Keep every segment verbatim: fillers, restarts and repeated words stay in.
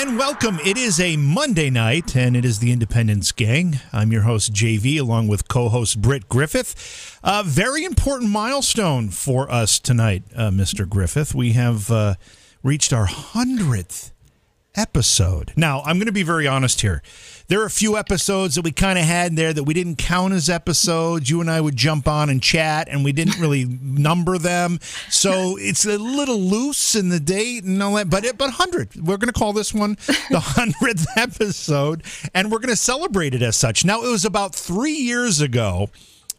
and welcome. It is a Monday night, and it is the Independence Gang. I'm your host, J V, along with co-host Britt Griffith. A very important milestone for us tonight, uh, Mister Griffith. We have uh, reached our hundredth episode. Now, I'm going to be very honest here. There are a few episodes that we kind of had there that we didn't count as episodes. You and I would jump on and chat, and we didn't really number them. So it's a little loose in the date and all that. But, it, but one hundred. We're going to call this one the hundredth episode, and we're going to celebrate it as such. Now, it was about three years ago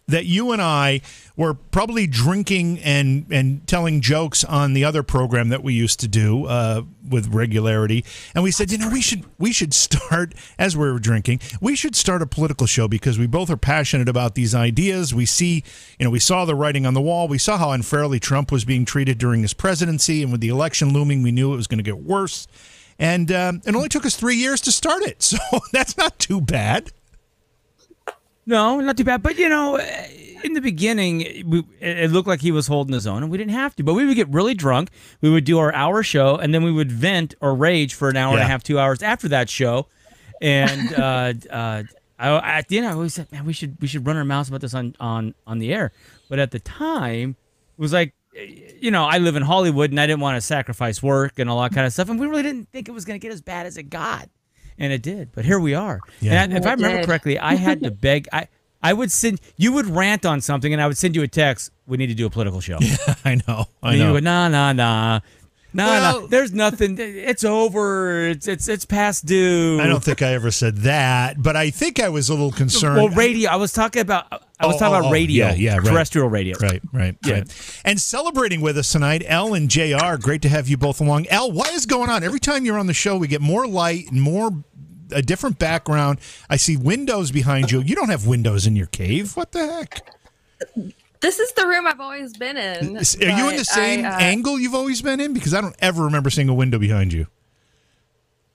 that you and I were probably drinking and, and telling jokes on the other program that we used to do uh, with regularity. And we said, you know, we should we should start, as we were drinking, we should start a political show because we both are passionate about these ideas. We see, you know, we saw the writing on the wall. We saw how unfairly Trump was being treated during his presidency. And with the election looming, we knew it was going to get worse. And um, it only took us three years to start it. So that's not too bad. No, not too bad. But, you know, in the beginning, we, it looked like he was holding his own, and we didn't have to. But we would get really drunk. We would do our hour show, and then we would vent or rage for an hour yeah. and a half, two hours after that show. And uh, uh, I, at the end, I always said, man, we should we should run our mouths about this on, on, on the air. But at the time, it was like, you know, I live in Hollywood, and I didn't want to sacrifice work and all that kind of stuff. And we really didn't think it was going to get as bad as it got. And it did, but here we are. Yeah. And if I remember correctly, I had to beg. I I would send you would rant on something, and I would send you a text. We need to do a political show. Yeah, I know. I and know. You would, nah, nah, nah, nah, well, nah. There's nothing. It's over. It's it's it's past due. I don't think I ever said that, but I think I was a little concerned. Well, radio. I was talking about. I was oh, talking oh, about radio. Yeah, yeah, right. Terrestrial radio. Right, right, yeah. right. And celebrating with us tonight, Elle and J R. Great to have you both along. Elle, what is going on? Every time you're on the show, we get more light and more. A different background. I see windows behind you. You don't have windows in your cave. What the heck? This is the room I've always been in. Are you in the same I, uh, angle you've always been in? Because I don't ever remember seeing a window behind you.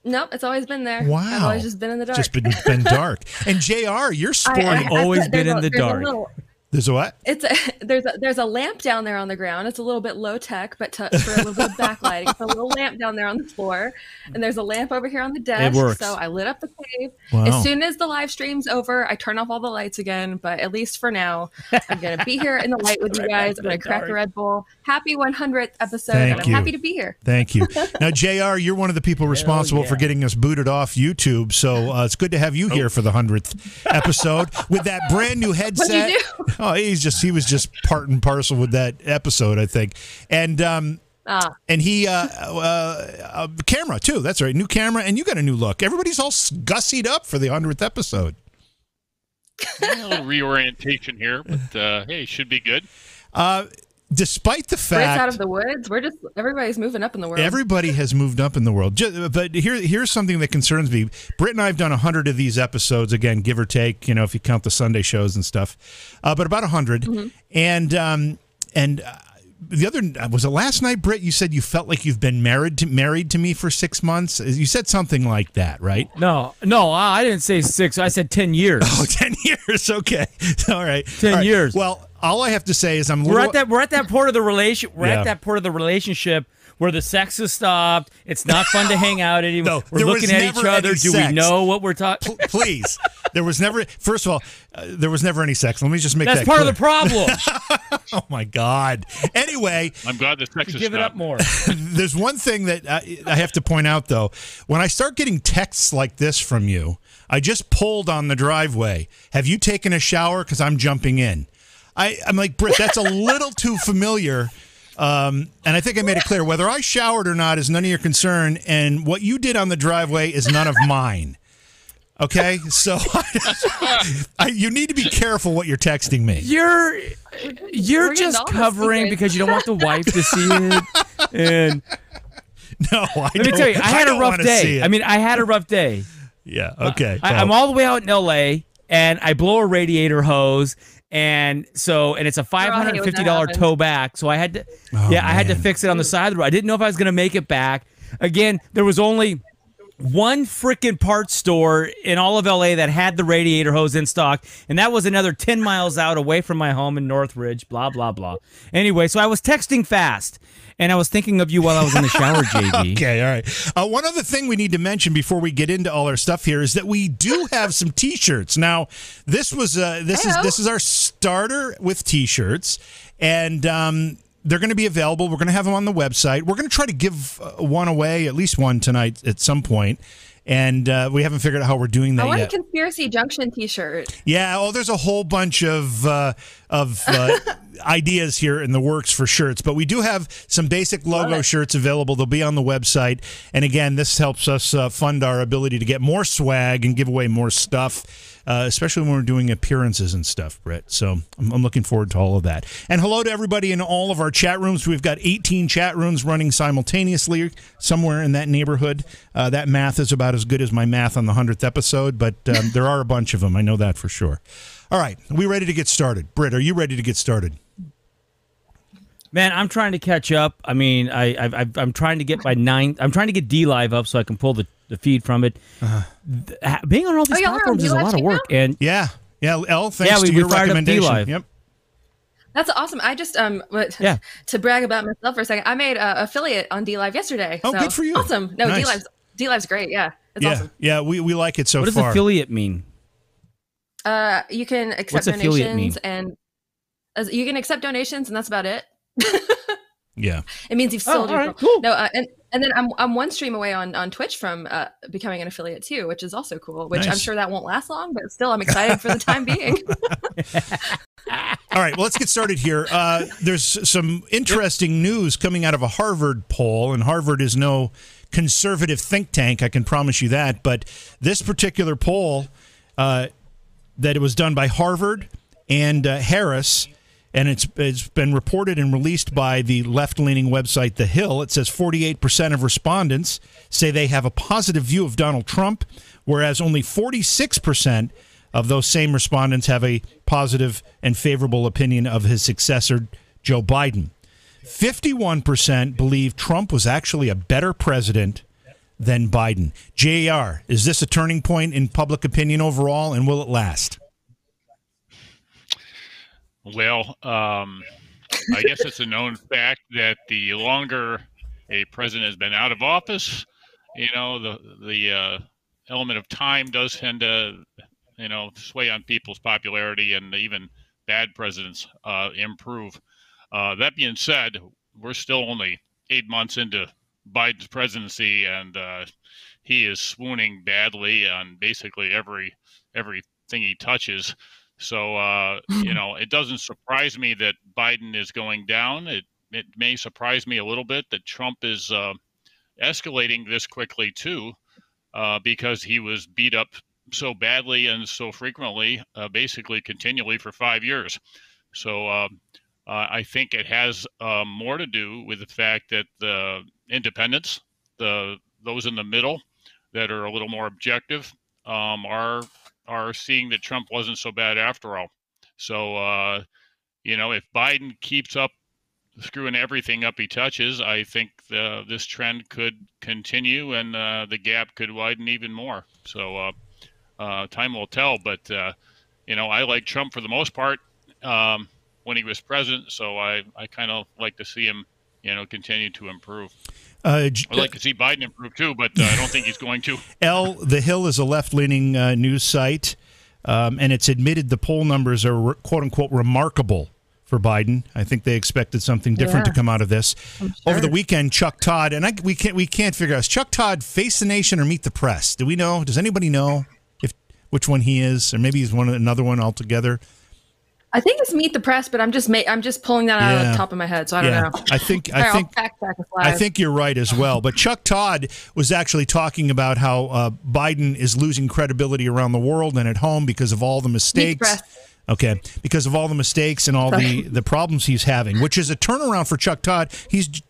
Nope, it's always been there. Wow. I've always just been in the dark. Just been, been dark. And J R, you're sporting. I, I, always been in the dark. A little, there's a what? It's a, there's, a, there's a lamp down there on the ground. It's a little bit low tech, but to, for a little bit of backlighting. It's a little lamp down there on the floor. And there's a lamp over here on the desk. It works. So I lit up the cave. Wow. As soon as the live stream's over, I turn off all the lights again. But at least for now, I'm going to be here in the light with you guys. I'm going to crack a Red Bull. Happy hundredth episode. Thank and I'm you. happy to be here. Thank you. Now, J R, you're one of the people responsible oh, yeah. for getting us booted off YouTube. So uh, it's good to have you oh. here for the hundredth episode with that brand new headset. What do you do? Oh, he's just—he was just part and parcel with that episode, I think, and um, ah. and he uh, uh, uh, camera too. That's right, new camera, and you got a new look. Everybody's all gussied up for the hundredth episode. A little reorientation here, but uh, hey, should be good. Uh, despite the fact, Britt's out of the woods, we're just everybody's moving up in the world. Everybody has moved up in the world. Just, but here, here's something that concerns me. Britt and I have done a hundred of these episodes, again, give or take. You know, if you count the Sunday shows and stuff, uh, but about a hundred. Mm-hmm. And um, and uh, the other was it last night, Britt? You said you felt like you've been married to married to me for six months. You said something like that, right? No, no, I didn't say six. I said ten years. Oh, ten years. Okay, all right, ten all right. years. Well. All I have to say is I'm. We're little... at that. We're at that part of the relation. We're yeah. at that part of the relationship where the sex has stopped. It's not fun to hang out anymore. No, we're looking at each other. Do sex. we know what we're talking? Please, there was never. First of all, uh, there was never any sex. Let me just make That's that. That's part clear. of the problem. Oh my God. Anyway, I'm glad the sex has give stopped. It up more. There's one thing that I, I have to point out though. When I start getting texts like this from you, I just pulled on the driveway. Have you taken a shower? Because I'm jumping in. I, I'm like, Britt, that's a little too familiar, um, and I think I made it clear. Whether I showered or not is none of your concern, and what you did on the driveway is none of mine. Okay? So I, you need to be careful what you're texting me. You're you're We're just covering because you don't want the wife to see it. And no, I Let me tell you, I had I a rough day. I mean, I had a rough day. Yeah, okay. I, well. I'm all the way out in L A, and I blow a radiator hose. And so, and it's a five hundred fifty dollar tow back. So I had to, oh, yeah, I man. had to fix it on the side of the road. I didn't know if I was going to make it back. Again, there was only, one freaking parts store in all of L A that had the radiator hose in stock, and that was another ten miles out away from my home in Northridge, blah, blah, blah. Anyway, so I was texting fast, and I was thinking of you while I was in the shower, J B. Okay, all right. Uh, one other thing we need to mention before we get into all our stuff here is that we do have some T-shirts. Now, this was uh, this is this is our starter with T-shirts, and um, they're going to be available. We're going to have them on the website. We're going to try to give one away, at least one tonight at some point. And uh, we haven't figured out how we're doing that yet. I want yet. a Conspiracy Junction T-shirt. Yeah, oh, there's a whole bunch of uh, of uh, ideas here in the works for shirts. But we do have some basic logo shirts available. They'll be on the website. And again, this helps us uh, fund our ability to get more swag and give away more stuff, uh, especially when we're doing appearances and stuff, Britt. So I'm, I'm looking forward to all of that. And hello to everybody in all of our chat rooms. We've got eighteen chat rooms running simultaneously somewhere in that neighborhood. Uh, that math is about as good as my math on the hundredth episode, but um, there are a bunch of them. I know that for sure. All right. Are we ready to get started? Britt, are you ready to get started? Man, I'm trying to catch up. I mean, I, I, I'm trying to get by nine. I'm trying to get DLive up so I can pull the, the feed from it. Uh-huh. Being on all these oh, platforms is a lot of work. Now? And Yeah. Yeah, Elle, thanks yeah, we, to your recommendation. Yep. That's awesome. I just, um, yeah. to brag about myself for a second, I made an affiliate on DLive yesterday. Oh, so. Good for you. Awesome. No, nice. DLive's DLive's great, yeah. It's yeah, awesome. Yeah, we, we like it so far. What does far. affiliate mean? Uh, you can accept What's donations and uh, you can accept donations and that's about it. Yeah. It means you've sold oh, your right, cool. No, uh, and and then I'm I'm one stream away on on Twitch from uh, becoming an affiliate too, which is also cool, which nice. I'm sure that won't last long, but still I'm excited for the time being. All right, well, let's get started here. Uh, there's some interesting news coming out of a Harvard poll, and Harvard is no conservative think tank, I can promise you that, but this particular poll uh, that it was done by Harvard and uh, Harris, and it's it's been reported and released by the left-leaning website The Hill. It says forty-eight percent of respondents say they have a positive view of Donald Trump, whereas only forty-six percent of those same respondents have a positive and favorable opinion of his successor, Joe Biden. fifty-one percent believe Trump was actually a better president than Biden. J R, is this a turning point in public opinion overall, and will it last? Well, um, I guess it's a known fact that the longer a president has been out of office, you know, the the uh, element of time does tend to, you know, sway on people's popularity, and even bad presidents uh, improve. Uh, that being said, we're still only eight months into Biden's presidency, and uh, he is swooning badly on basically every everything he touches. So, uh, you know, it doesn't surprise me that Biden is going down. It it may surprise me a little bit that Trump is uh, escalating this quickly, too, uh, because he was beat up so badly and so frequently, uh, basically continually for five years. So uh, uh, I think it has uh, more to do with the fact that the independents, the those in the middle that are a little more objective um, are are seeing that Trump wasn't so bad after all. So, uh, you know, if Biden keeps up screwing everything up he touches, I think the, this trend could continue and uh, the gap could widen even more. So, uh, Uh, time will tell, but, uh, you know, I like Trump for the most part um, when he was president, so I, I kind of like to see him, you know, continue to improve. Uh, I'd like to see Biden improve, too, but uh, I don't think he's going to. Elle, The Hill is a left-leaning uh, news site, um, and it's admitted the poll numbers are, re- quote-unquote, remarkable for Biden. I think they expected something different yeah. to come out of this. Sure. Over the weekend, Chuck Todd, and I, we, can't, we can't figure out, is Chuck Todd Face the Nation or Meet the Press? Do we know? Does anybody know which one he is, or maybe he's one another one altogether? I think it's Meet the Press, but I'm just ma- I'm just pulling that out yeah. of the top of my head, so I yeah. don't know. I think I think I think you're right as well. But Chuck Todd was actually talking about how uh, Biden is losing credibility around the world and at home because of all the mistakes. Meet the Press. Okay, because of all the mistakes and all the, the problems he's having, which is a turnaround for Chuck Todd. He t-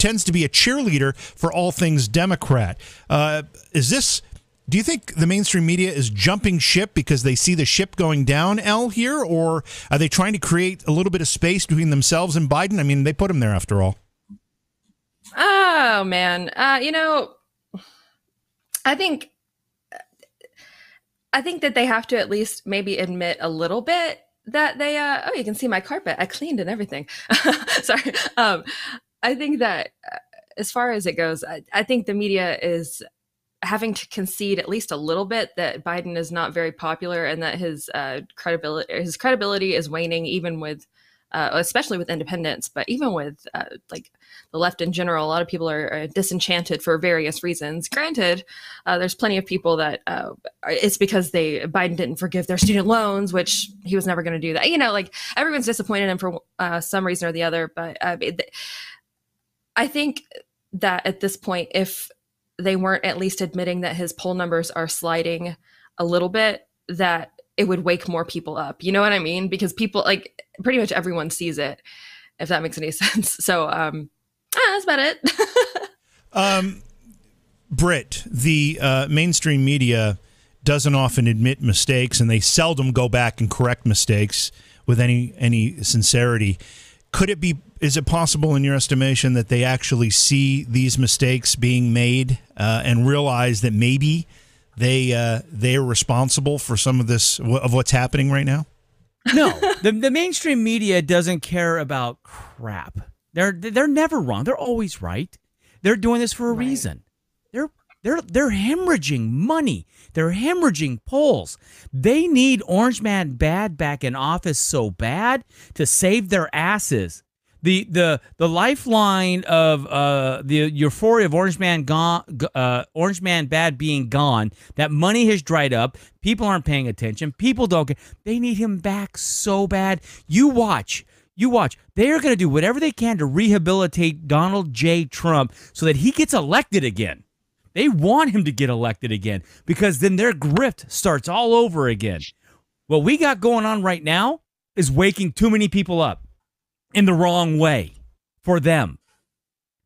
tends to be a cheerleader for all things Democrat. Uh, is this? Do you think the mainstream media is jumping ship because they see the ship going down, Elle, here? Or are they trying to create a little bit of space between themselves and Biden? I mean, they put him there after all. Oh, man. Uh, you know, I think I think that they have to at least maybe admit a little bit that they, uh, oh, you can see my carpet. I cleaned and everything. Sorry. Um, I think that as far as it goes, I, I think the media is having to concede at least a little bit that Biden is not very popular and that his uh, credibility, his credibility is waning, even with, uh, especially with independents, but even with uh, like the left in general. A lot of people are, are disenchanted for various reasons. Granted, uh, there's plenty of people that uh, it's because they Biden didn't forgive their student loans, which he was never going to do that. You know, like everyone's disappointed in him for uh, some reason or the other. But uh, I think that at this point, if they weren't at least admitting that his poll numbers are sliding a little bit, that it would wake more people up. You know what I mean? Because people, like, pretty much everyone sees it, if that makes any sense. So um, ah, that's about it. um, Britt, the uh, mainstream media doesn't often admit mistakes, and they seldom go back and correct mistakes with any any sincerity. Could it be, is it possible in your estimation that they actually see these mistakes being made uh, and realize that maybe they uh, they are responsible for some of this, of what's happening right now? No, the, the mainstream media doesn't care about crap. They're they're never wrong. They're always right. They're doing this for a right. reason. They're they're they're hemorrhaging money. They're hemorrhaging polls. They need Orange Man Bad back in office so bad to save their asses. The the the lifeline of uh the euphoria of Orange Man gone, uh Orange Man Bad being gone. That money has dried up. People aren't paying attention. People don't get. They need him back so bad. You watch. You watch. They are going to do whatever they can to rehabilitate Donald J. Trump so that he gets elected again. They want him to get elected again because then their grift starts all over again. What we got going on right now is waking too many people up in the wrong way for them,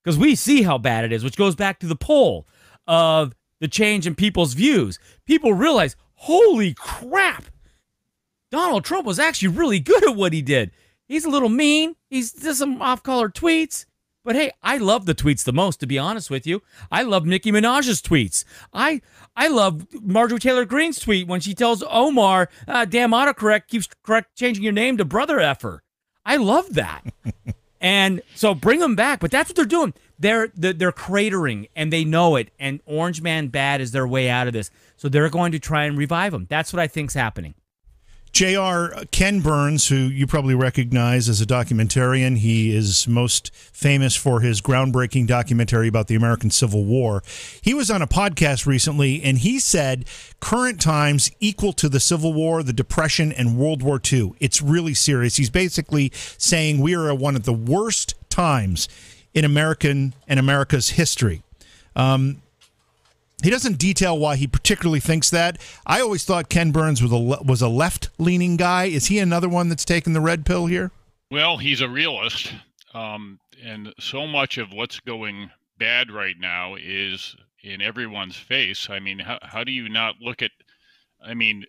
because we see how bad it is, which goes back to the poll of the change in people's views. People realize, holy crap, Donald Trump was actually really good at what he did. He's a little mean. He's just some off-color tweets. But hey, I love the tweets the most, to be honest with you. I love Nicki Minaj's tweets. I I love Marjorie Taylor Greene's tweet when she tells Omar, uh, damn autocorrect keeps correct changing your name to brother effer. I love that. And so bring them back. But that's what they're doing. They're, they're they're cratering, and they know it. And Orange Man Bad is their way out of this. So they're going to try and revive them. That's what I think's happening. J R, Ken Burns, who you probably recognize as a documentarian, he is most famous for his groundbreaking documentary about the American Civil War. He was on a podcast recently, and he said current times equal to the Civil War, the Depression, and World War Two. It's really serious. He's basically saying we are one of the worst times in American and America's history. Um He doesn't detail why he particularly thinks that. I always thought Ken Burns was a was a left-leaning guy. Is he another one that's taking the red pill here? Well, he's a realist, um, and so much of what's going bad right now is in everyone's face. I mean, how how do you not look at? I mean,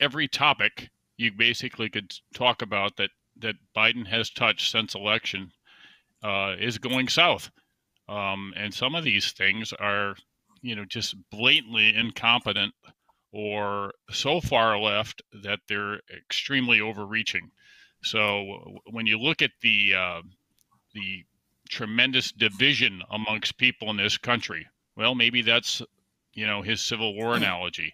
every topic you basically could talk about that that Biden has touched since election uh, is going south, um, and some of these things are, you know, just blatantly incompetent or so far left that they're extremely overreaching. So when you look at the uh, the tremendous division amongst people in this country, well, maybe that's, you know, his Civil War analogy.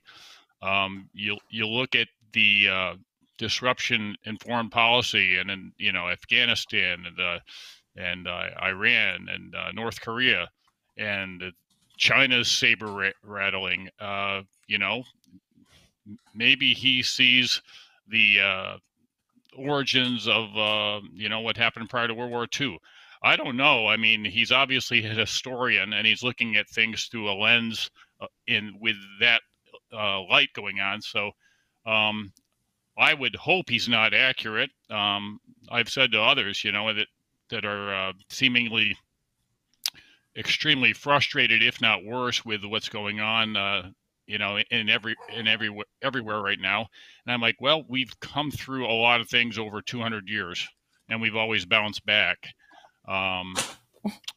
Um, you you look at the uh, disruption in foreign policy and in, you know, Afghanistan and uh, and uh, Iran and uh, North Korea and uh, China's saber rattling, uh, you know, maybe he sees the uh, origins of, uh, you know, what happened prior to World War Two. I don't know. I mean, he's obviously a historian, and he's looking at things through a lens uh, in with that uh, light going on. So um, I would hope he's not accurate. Um, I've said to others, you know, that, that are uh, seemingly extremely frustrated, if not worse, with what's going on, uh, you know, in every in every everywhere right now. And I'm like, well, we've come through a lot of things over two hundred years, and we've always bounced back. Um,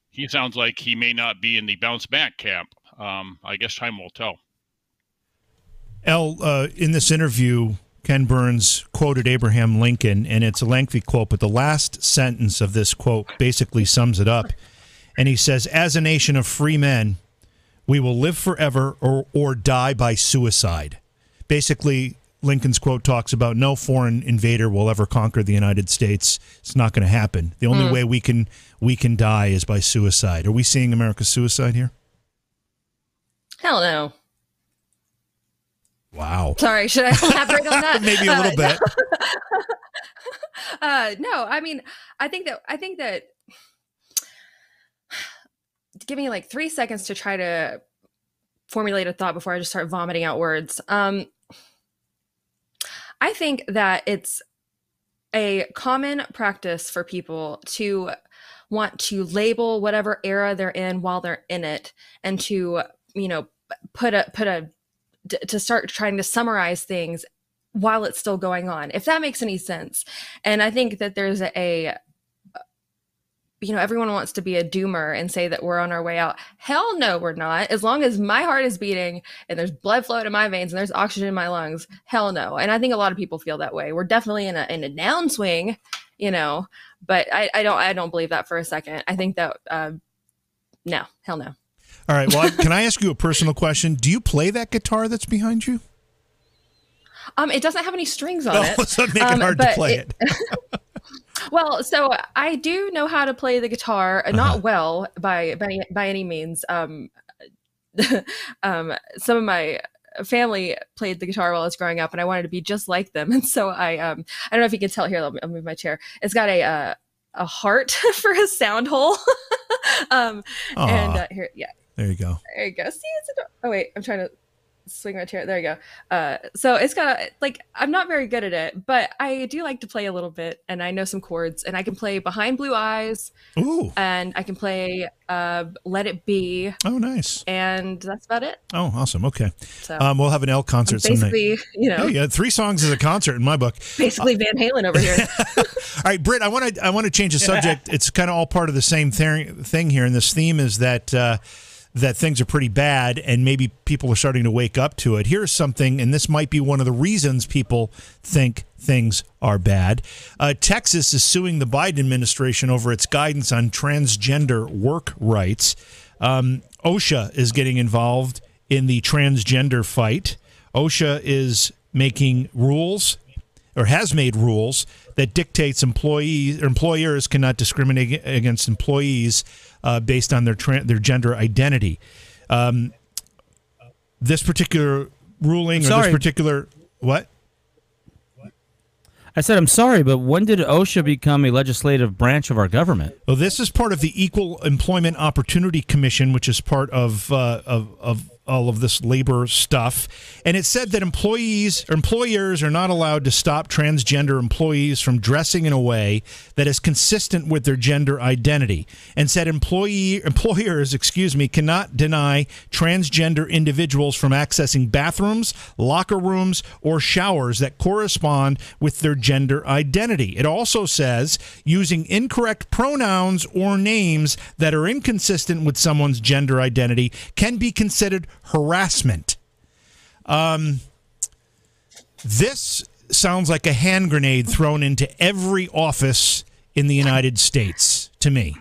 he sounds like he may not be in the bounce back camp. um, I guess time will tell. Elle, uh, in this interview, Ken Burns quoted Abraham Lincoln, and it's a lengthy quote, but the last sentence of this quote basically sums it up. And he says, as a nation of free men, we will live forever or, or die by suicide. Basically, Lincoln's quote talks about no foreign invader will ever conquer the United States. It's not going to happen. The only mm. way we can we can die is by suicide. Are we seeing America's suicide here? Hell no. Wow. Sorry, should I elaborate on that? Maybe a little uh, bit. No. uh, no, I mean, I think that I think that. Give me like three seconds to try to formulate a thought before I just start vomiting out words. Um, I think that it's a common practice for people to want to label whatever era they're in while they're in it, and to, you know, put a put a to start trying to summarize things while it's still going on, if that makes any sense. And I think that there's a, you know, everyone wants to be a doomer and say that we're on our way out. Hell no, we're not. As long as my heart is beating and there's blood flow to my veins and there's oxygen in my lungs, hell no. And I think a lot of people feel that way. We're definitely in a in a downswing, you know, but I, I don't I don't believe that for a second. I think that uh, no, hell no. All right. Well, can I ask you a personal question? Do you play that guitar that's behind you? Um, it doesn't have any strings on it. So make it um, hard to play it. it. Well, so I do know how to play the guitar, uh-huh. not well by, by by any means. Um, um, some of my family played the guitar while I was growing up, and I wanted to be just like them. And so I, um, I don't know if you can tell here. I'll, I'll move my chair. It's got a uh, a heart for a sound hole. um, Aww. and uh, here, yeah, there you go. There you go. See, it's adorable. Oh wait, I'm trying to swing my chair. There you go. Uh, so it's got a, like, I'm not very good at it, but I do like to play a little bit, and I know some chords, and I can play Behind Blue Eyes. Ooh. And I can play uh, Let It Be. Oh, nice. And that's about it. Oh, awesome. Okay. So, um, we'll have an Elle concert basically, someday. You know, hey, yeah, three songs is a concert in my book. Basically, uh, Van Halen over here. All right, Britt, I want to I want to change the subject. It's kind of all part of the same thing here, and this theme is that. Uh, that things are pretty bad, and maybe people are starting to wake up to it. Here's something, and this might be one of the reasons people think things are bad. Uh, Texas is suing the Biden administration over its guidance on transgender work rights. Um, OSHA is getting involved in the transgender fight. OSHA is making rules, or has made rules, that dictates employees or employers cannot discriminate against employees Uh, based on their tra- their gender identity. Um, this particular ruling, or this particular what? what? I said, I'm sorry, but when did OSHA become a legislative branch of our government? Well, this is part of the Equal Employment Opportunity Commission, which is part of uh, of of all of this labor stuff, and it said that employees or employers are not allowed to stop transgender employees from dressing in a way that is consistent with their gender identity, and said employee employers, excuse me, cannot deny transgender individuals from accessing bathrooms, locker rooms, or showers that correspond with their gender identity. It also says using incorrect pronouns or names that are inconsistent with someone's gender identity can be considered harassment. Um, this sounds like a hand grenade thrown into every office in the United States to me.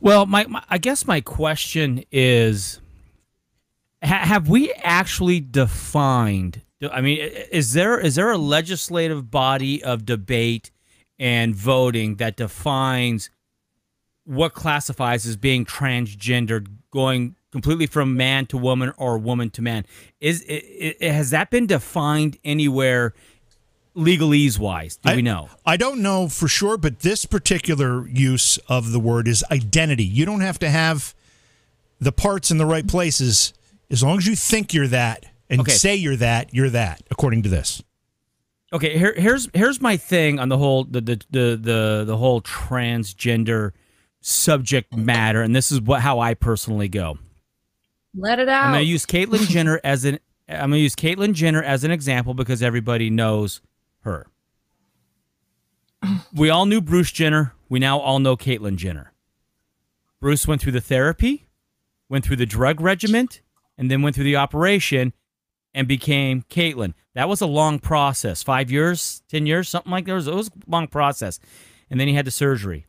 Well, my, my I guess my question is, ha- have we actually defined, I mean, is there is there a legislative body of debate and voting that defines what classifies as being transgendered, going completely from man to woman or woman to man? Is it, it, has that been defined anywhere legalese-wise? Do I, we know? I don't know for sure, but this particular use of the word is identity. You don't have to have the parts in the right places. As long as you think you're that and okay. say you're that, you're that, according to this. Okay, here, here's here's my thing on the whole the the the the, the whole transgender subject matter, and this is what how I personally go. Let it out. I'm gonna use Caitlyn Jenner as an I'm gonna use Caitlyn Jenner as an example because everybody knows her. We all knew Bruce Jenner. We now all know Caitlyn Jenner. Bruce went through the therapy. went through the drug regiment, and then went through the operation and became Caitlyn. That was a long process. Five years, ten years, something like that. It was, it was a long process. And then he had the surgery.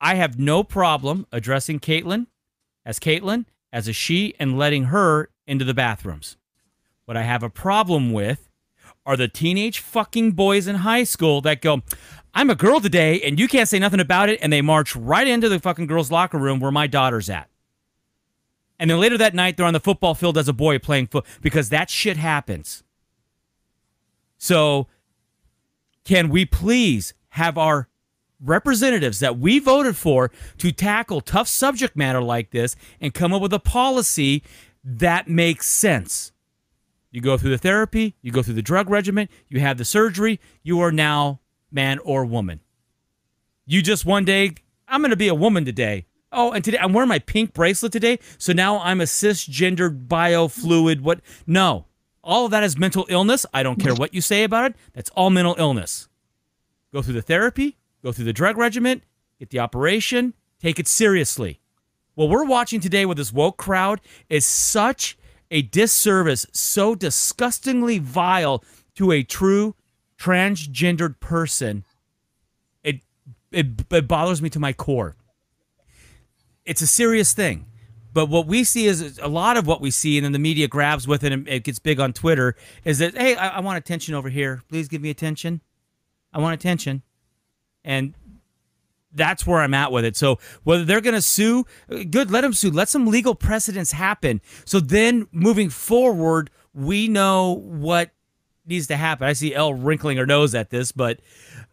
I have no problem addressing Caitlyn as Caitlyn, as a she, and letting her into the bathrooms. What I have a problem with are the teenage fucking boys in high school that go, I'm a girl today, and you can't say nothing about it, and they march right into the fucking girls' locker room where my daughter's at. And then later that night, they're on the football field as a boy playing foot, because that shit happens. So can we please have our representatives that we voted for to tackle tough subject matter like this and come up with a policy that makes sense? You go through the therapy, you go through the drug regimen, you have the surgery, you are now man or woman. You just one day, I'm going to be a woman today. Oh, and today I'm wearing my pink bracelet today, so now I'm a cisgendered biofluid. What? No. All of that is mental illness. I don't care what you say about it. That's all mental illness. Go through the therapy, go through the drug regimen, get the operation, take it seriously. What we're watching today with this woke crowd is such a disservice, so disgustingly vile to a true transgendered person. It, it, it bothers me to my core. It's a serious thing. But what we see is a lot of what we see, and then the media grabs with it and it gets big on Twitter, is that, hey, I, I want attention over here. Please give me attention. I want attention. And that's where I'm at with it. So whether they're going to sue, good, let them sue. Let some legal precedents happen. So then moving forward, we know what needs to happen. I see Elle wrinkling her nose at this, but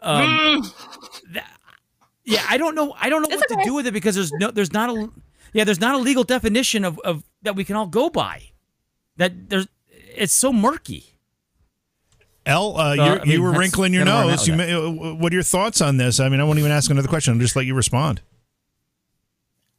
um, mm. th- yeah, I don't know. I don't know it's what okay. to do with it because there's no, there's not a, yeah, there's not a legal definition of, of that we can all go by. That there's, it's so murky. Elle, uh, so, you I mean, were wrinkling your nose. You may, what are your thoughts on this? I mean, I won't even ask another question. I'll just let you respond.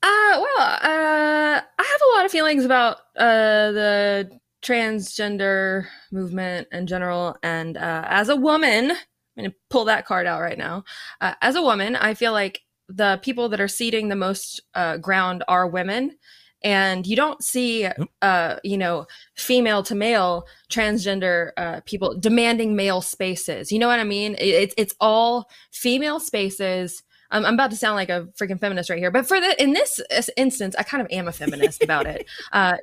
Uh, well, uh, I have a lot of feelings about uh, the transgender movement in general. And uh, as a woman, I'm going to pull that card out right now. Uh, as a woman, I feel like the people that are ceding the most uh, ground are women. And you don't see, uh, you know, female to male transgender uh, people demanding male spaces. You know what I mean? It's it's all female spaces. Um, I'm about to sound like a freaking feminist right here, but for the in this instance, I kind of am a feminist about it. Uh,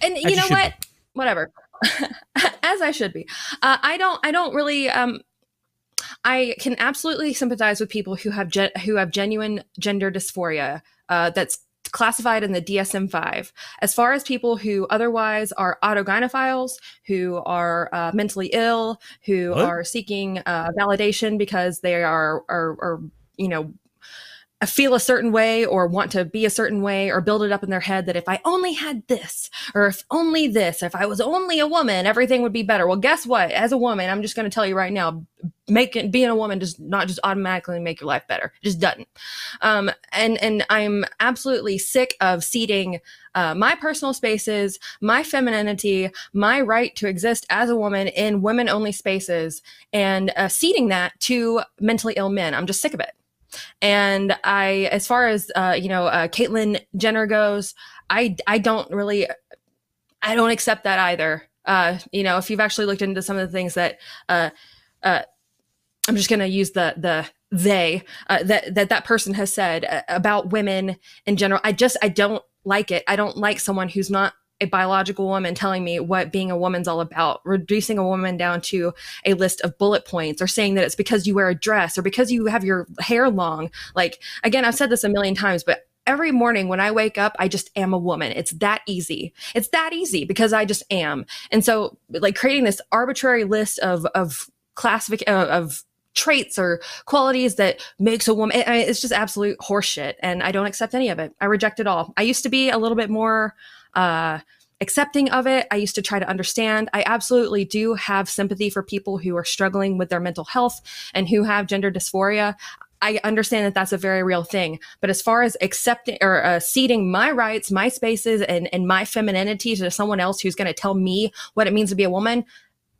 and you As know you what? Be. Whatever, as I should be. Uh, I don't. I don't really. Um, I can absolutely sympathize with people who have ge- who have genuine gender dysphoria. Uh, that's classified in the D S M five. As far as people who otherwise are autogynephiles, who are uh, mentally ill, who what? are seeking uh, validation because they are, are, are, you know, feel a certain way or want to be a certain way or build it up in their head that if I only had this or if only this, if I was only a woman, everything would be better. Well, guess what? As a woman, I'm just going to tell you right now, making being a woman does not just automatically make your life better. It just doesn't. Um, and, and I'm absolutely sick of ceding uh, my personal spaces, my femininity, my right to exist as a woman in women-only spaces and uh, ceding that to mentally ill men. I'm just sick of it. And I, as far as, uh, you know, uh, Caitlyn Jenner goes, I, I don't really, I don't accept that either. Uh, you know, if you've actually looked into some of the things that, uh, uh, I'm just going to use the, the, they, uh, that, that, that person has said about women in general, I just, I don't like it. I don't like someone who's not a biological woman telling me what being a woman's all about, reducing a woman down to a list of bullet points or saying that it's because you wear a dress or because you have your hair long. Like, again, I've said this a million times, but every morning when I wake up, I just am a woman. It's that easy. It's that easy because I just am. And so like creating this arbitrary list of, of classification uh, of traits or qualities that makes a woman, I mean, it's just absolute horseshit. And I don't accept any of it. I reject it all. I used to be a little bit more, uh, accepting of it. I used to try to understand. I absolutely do have sympathy for people who are struggling with their mental health and who have gender dysphoria. I understand that that's a very real thing. But as far as accepting or uh, ceding my rights, my spaces, and, and my femininity to someone else who's going to tell me what it means to be a woman,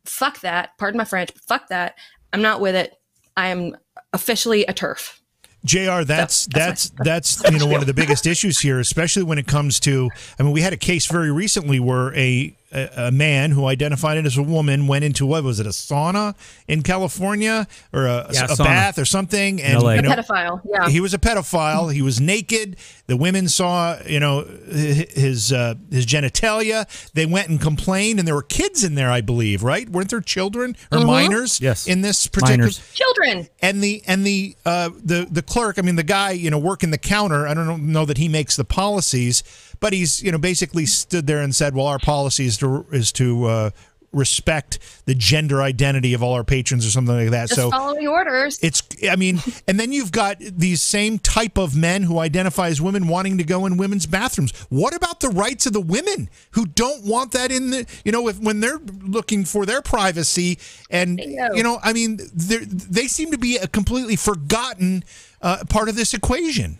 fuck that. Pardon my French. Fuck that. I'm not with it. I am officially a TERF. J R, that's so, that's that's, that's you know one of the biggest issues here, especially when it comes to. I mean, we had a case very recently where a a, a man who identified as a woman went into what was it a sauna in California or a, yeah, a, a bath or something, and no, you know, a pedophile. Yeah, he was a pedophile. He was naked. The women saw you know his uh, his genitalia. They went and complained, and there were kids in there, I believe. Right? Weren't there children or mm-hmm. minors? Yes. In this particular minors. children and the and the uh, the the clerk. I mean, the guy, you know, working the counter. I don't know that he makes the policies, but he's, you know, basically stood there and said, "Well, our policy is to is to uh, respect the gender identity of all our patrons," or something like that. Just so following orders. It's, I mean, and then you've got these same type of men who identify as women wanting to go in women's bathrooms. What about the rights of the women who don't want that in the, you know, if when they're looking for their privacy? And know. you know, I mean, they seem to be a completely forgotten uh, part of this equation.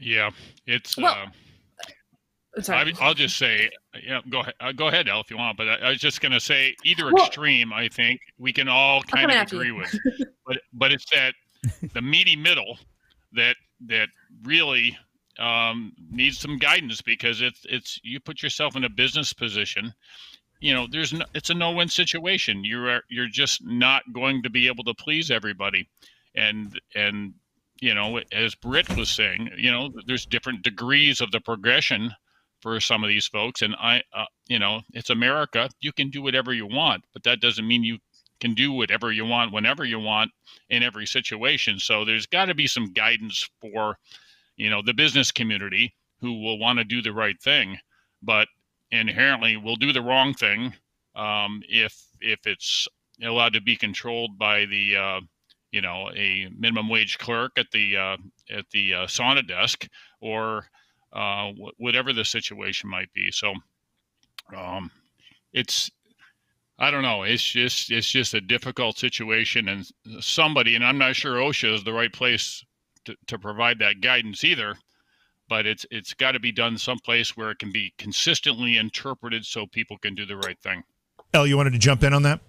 Yeah, it's. Well, uh, sorry. I, I'll just say, yeah. Go ahead, uh, go ahead, Elle, if you want. But I, I was just going to say, either well, extreme, I think we can all kind of agree with. But but it's that the meaty middle that that really um, needs some guidance, because it's it's you put yourself in a business position. You know, there's no, it's a no-win situation. You're you're just not going to be able to please everybody, and and. You know, as Britt was saying, you know, there's different degrees of the progression for some of these folks. And I, uh, you know, it's America. You can do whatever you want, but that doesn't mean you can do whatever you want, whenever you want, in every situation. So there's got to be some guidance for, you know, the business community who will want to do the right thing, but inherently will do the wrong thing um, if if it's allowed to be controlled by the uh, you know, a minimum wage clerk at the uh, at the uh, sauna desk, or uh, wh whatever the situation might be. So, um, it's I don't know. It's just it's just a difficult situation, and somebody, and I'm not sure OSHA is the right place to, to provide that guidance either. But it's it's got to be done someplace where it can be consistently interpreted so people can do the right thing. Elle, you wanted to jump in on that?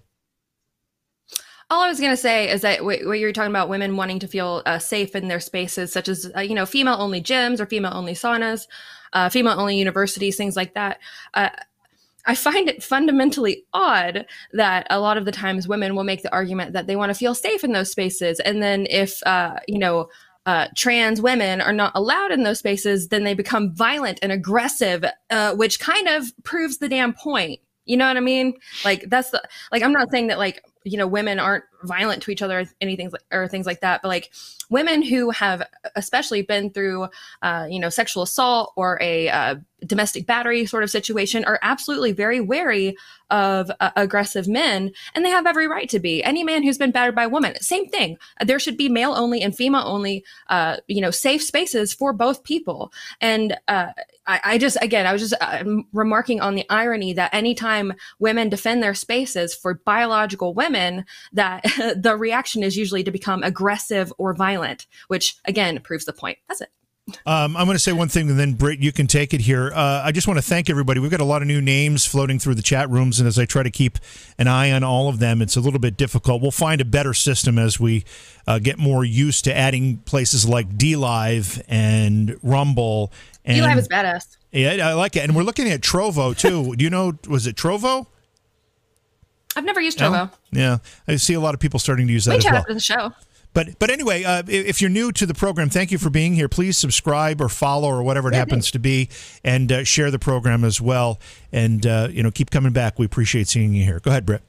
All I was going to say is that what you were talking about, women wanting to feel uh, safe in their spaces, such as, uh, you know, female-only gyms or female-only saunas, uh, female-only universities, things like that. Uh, I find it fundamentally odd that a lot of the times women will make the argument that they want to feel safe in those spaces. And then if, uh, you know, uh, trans women are not allowed in those spaces, then they become violent and aggressive, uh, which kind of proves the damn point. You know what I mean? Like, that's the, like, I'm not saying that, like, you know, women aren't violent to each other, anything or things like that. But like women who have especially been through, uh, you know, sexual assault or a uh, domestic battery sort of situation are absolutely very wary of uh, aggressive men. And they have every right to be. Any man who's been battered by a woman, same thing. There should be male only and female only, uh, you know, safe spaces for both people. And uh, I, I just, again, I was just uh, remarking on the irony that anytime women defend their spaces for biological women, that the reaction is usually to become aggressive or violent, which, again, proves the point. That's it. Um, I'm going to say one thing, and then, Britt, you can take it here. Uh, I just want to thank everybody. We've got a lot of new names floating through the chat rooms, and as I try to keep an eye on all of them, it's a little bit difficult. We'll find a better system as we uh, get more used to adding places like DLive and Rumble. And, DLive is badass. Yeah, I like it. And we're looking at Trovo, too. Do you know, was it Trovo? I've never used Trovo. Yeah, I see a lot of people starting to use that as well. We chat after the show. But but anyway, uh, if you're new to the program, thank you for being here. Please subscribe or follow or whatever it happens to be, and uh, share the program as well. And uh, you know, keep coming back. We appreciate seeing you here. Go ahead, Britt.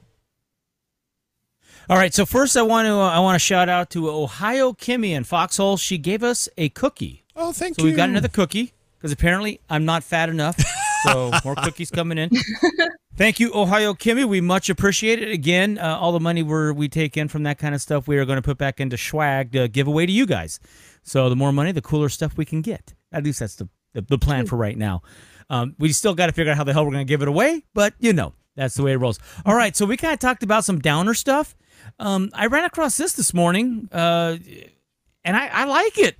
All right. So first, I want to uh, I want to shout out to Ohio Kimmy in Foxhole. She gave us a cookie. Oh, thank you. So we've got another cookie because apparently I'm not fat enough. So more cookies coming in. Thank you, Ohio Kimmy. We much appreciate it. Again, uh, all the money we're, we take in from that kind of stuff, we are going to put back into swag to give away to you guys. So the more money, the cooler stuff we can get. At least that's the, the, the plan for right now. Um, we still got to figure out how the hell we're going to give it away, but, you know, that's the way it rolls. All right, so we kind of talked about some downer stuff. Um, I ran across this this morning, uh, and I, I like it.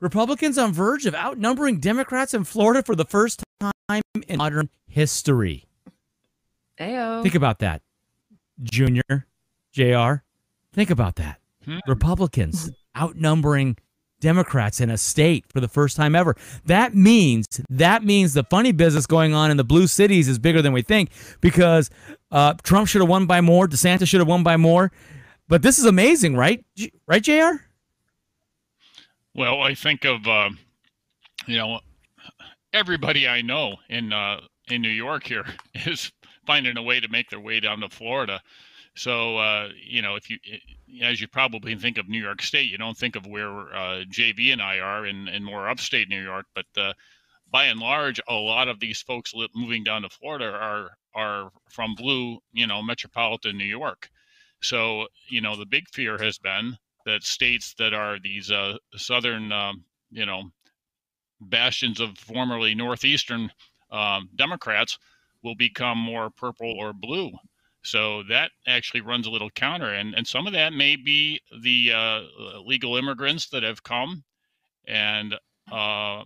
Republicans on verge of outnumbering Democrats in Florida for the first time in modern history. Ayo. Think about that, Junior, J R. Think about that. Hmm. Republicans outnumbering Democrats in a state for the first time ever. That means that means the funny business going on in the blue cities is bigger than we think, because uh, Trump should have won by more. DeSantis should have won by more. But this is amazing, right? J- right, J R? Well, I think of, uh, you know, everybody I know in uh, in New York here is finding a way to make their way down to Florida. So, uh, you know, if you, as you probably think of New York State, you don't think of where uh, J V and I are in, in more upstate New York. But uh, by and large, a lot of these folks moving down to Florida are are from blue, you know, metropolitan New York. So, you know, the big fear has been that states that are these uh, southern, um, you know, bastions of formerly northeastern um, Democrats will become more purple or blue. So that actually runs a little counter. And, and some of that may be the uh, legal immigrants that have come and uh,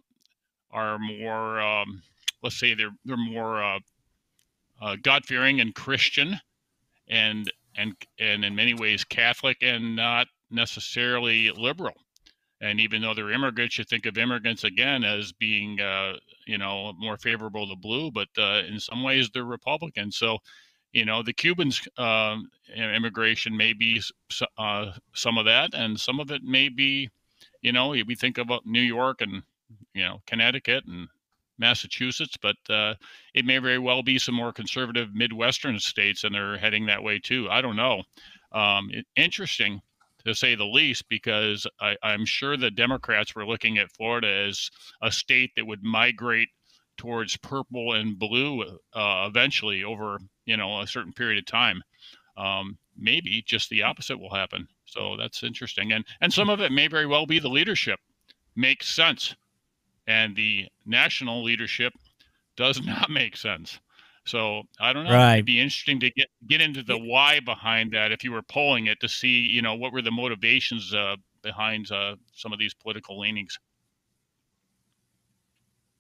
are more, um, let's say they're they're more uh, uh, God-fearing and Christian and and and in many ways Catholic and not necessarily liberal. And even though they're immigrants, you think of immigrants again as being, uh, you know, more favorable to blue, but uh, in some ways they're Republican. So, you know, the Cubans' uh, immigration may be uh, some of that, and some of it may be, you know, we think about New York and, you know, Connecticut and Massachusetts, but uh, it may very well be some more conservative Midwestern states, and they're heading that way too. I don't know. Um, it, interesting. To say the least, because I, I'm sure the Democrats were looking at Florida as a state that would migrate towards purple and blue uh, eventually over, you know, a certain period of time. Um, maybe just the opposite will happen. So that's interesting. And and some of it may very well be the leadership makes sense. And the national leadership does not make sense. So I don't know. Right. It'd be interesting to get, get into the why behind that if you were polling it to see, you know, what were the motivations uh, behind uh, some of these political leanings.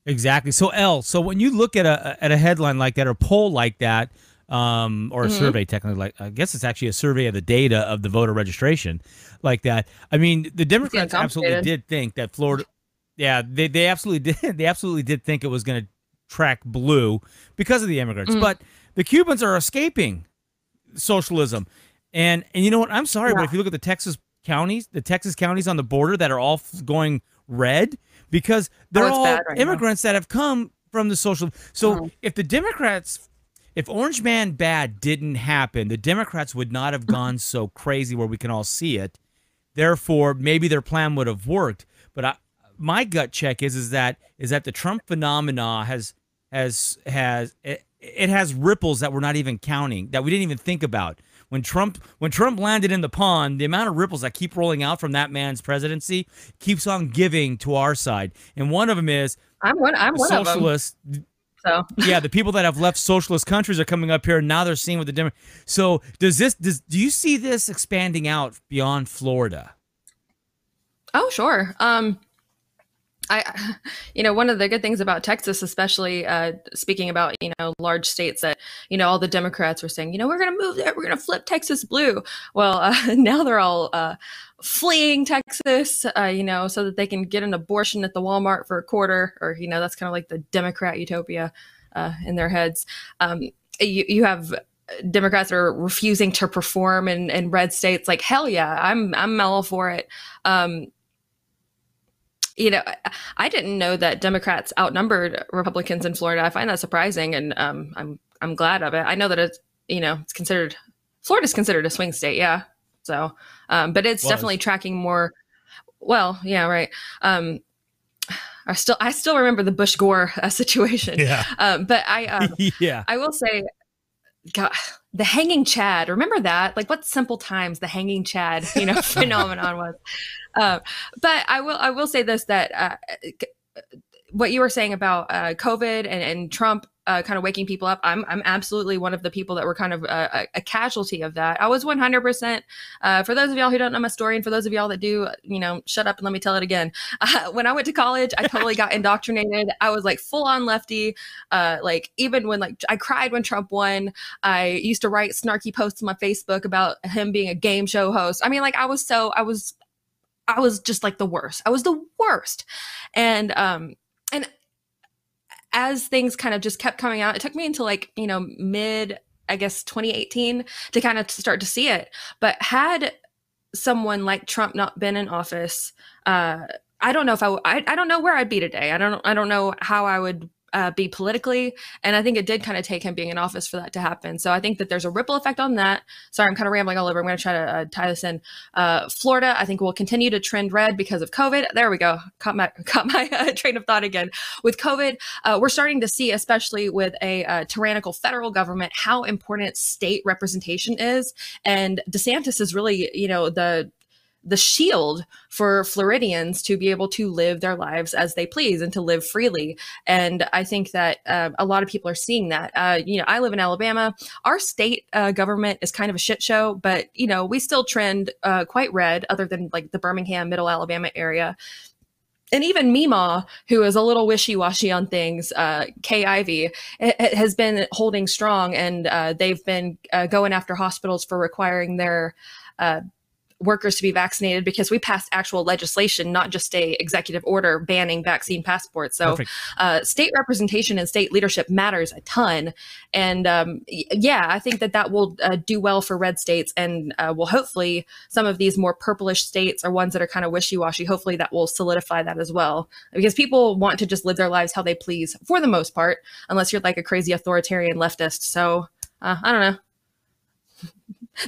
Exactly. So, Elle, so when you look at a at a headline like that or poll like that, um, or a mm-hmm. survey technically, like I guess it's actually a survey of the data of the voter registration like that. I mean, the Democrats absolutely did think that Florida. Yeah, they, they absolutely did. They absolutely did think it was going to track blue because of the immigrants, mm. but the Cubans are escaping socialism, and and you know what? I'm sorry, yeah. but if you look at the Texas counties, the Texas counties on the border that are all going red because they're oh, all right immigrants now that have come from the social. So mm. if the Democrats, if Orange Man Bad didn't happen, the Democrats would not have gone so crazy where we can all see it. Therefore, maybe their plan would have worked. But I, my gut check is is that is that the Trump phenomena has. Has has it, it has ripples that we're not even counting, that we didn't even think about. When Trump when Trump landed in the pond, the amount of ripples that keep rolling out from that man's presidency keeps on giving to our side. And one of them is I'm one I'm one socialist. Of them. So yeah, the people that have left socialist countries are coming up here, and now they're seeing what the Demo- So does this does do you see this expanding out beyond Florida? Oh sure. Um. I, you know, one of the good things about Texas, especially uh, speaking about, you know, large states that, you know, all the Democrats were saying, you know, we're going to move there. We're going to flip Texas blue. Well, uh, now they're all uh, fleeing Texas, uh, you know, so that they can get an abortion at the Walmart for a quarter. Or, you know, that's kind of like the Democrat utopia uh, in their heads. Um, you, you have Democrats are refusing to perform in, in red states like, hell yeah, I'm I'm all for it. Um You know, I didn't know that Democrats outnumbered Republicans in Florida. I find that surprising, and um, I'm I'm glad of it. I know that it's you know it's considered Florida's considered a swing state, yeah. So, um, but it's Was. definitely tracking more. Well, yeah, right. Um, I still I still remember the Bush Gore uh, situation. Yeah. Um, but I um, yeah. I will say, God, the hanging Chad. Remember that? Like, what simple times the hanging Chad, you know, phenomenon was. Um, but I will I will say this, that uh, what you were saying about uh, COVID and, and Trump uh, kind of waking people up, I'm I'm absolutely one of the people that were kind of a, a casualty of that. I was one hundred percent. Uh, for those of y'all who don't know my story, and for those of y'all that do, you know, shut up and let me tell it again. Uh, when I went to college, I totally got indoctrinated. I was like full on lefty. Uh, like even when like I cried when Trump won, I used to write snarky posts on my Facebook about him being a game show host. I mean, like I was so I was I was just like the worst. I was the worst. And um. And as things kind of just kept coming out, it took me until like, you know, mid, I guess, twenty eighteen to kind of start to see it. But had someone like Trump not been in office, uh, I don't know if I, I, I don't know where I'd be today. I don't, I don't know how I would uh, be politically. And I think it did kind of take him being in office for that to happen. So I think that there's a ripple effect on that. Sorry, I'm kind of rambling all over. I'm going to try to uh, tie this in. Uh, Florida, I think, will continue to trend red because of COVID. There we go. Caught my, caught my uh, train of thought again. With COVID, uh, we're starting to see, especially with a uh, tyrannical federal government, how important state representation is. And DeSantis is really, you know, the the shield for Floridians to be able to live their lives as they please and to live freely. And I think that uh, a lot of people are seeing that. Uh, you know, I live in Alabama. Our state uh, government is kind of a shit show, but, you know, we still trend uh, quite red other than like the Birmingham, middle Alabama area. And even Meemaw, who is a little wishy-washy on things, uh, Kay Ivey, it, it has been holding strong, and uh, they've been uh, going after hospitals for requiring their uh, workers to be vaccinated, because we passed actual legislation, not just a executive order banning vaccine passports. So uh, state representation and state leadership matters a ton. And um, yeah, I think that that will uh, do well for red states, and uh, will hopefully some of these more purplish states or ones that are kind of wishy-washy, hopefully that will solidify that as well, because people want to just live their lives how they please for the most part, unless you're like a crazy authoritarian leftist. So uh, I don't know.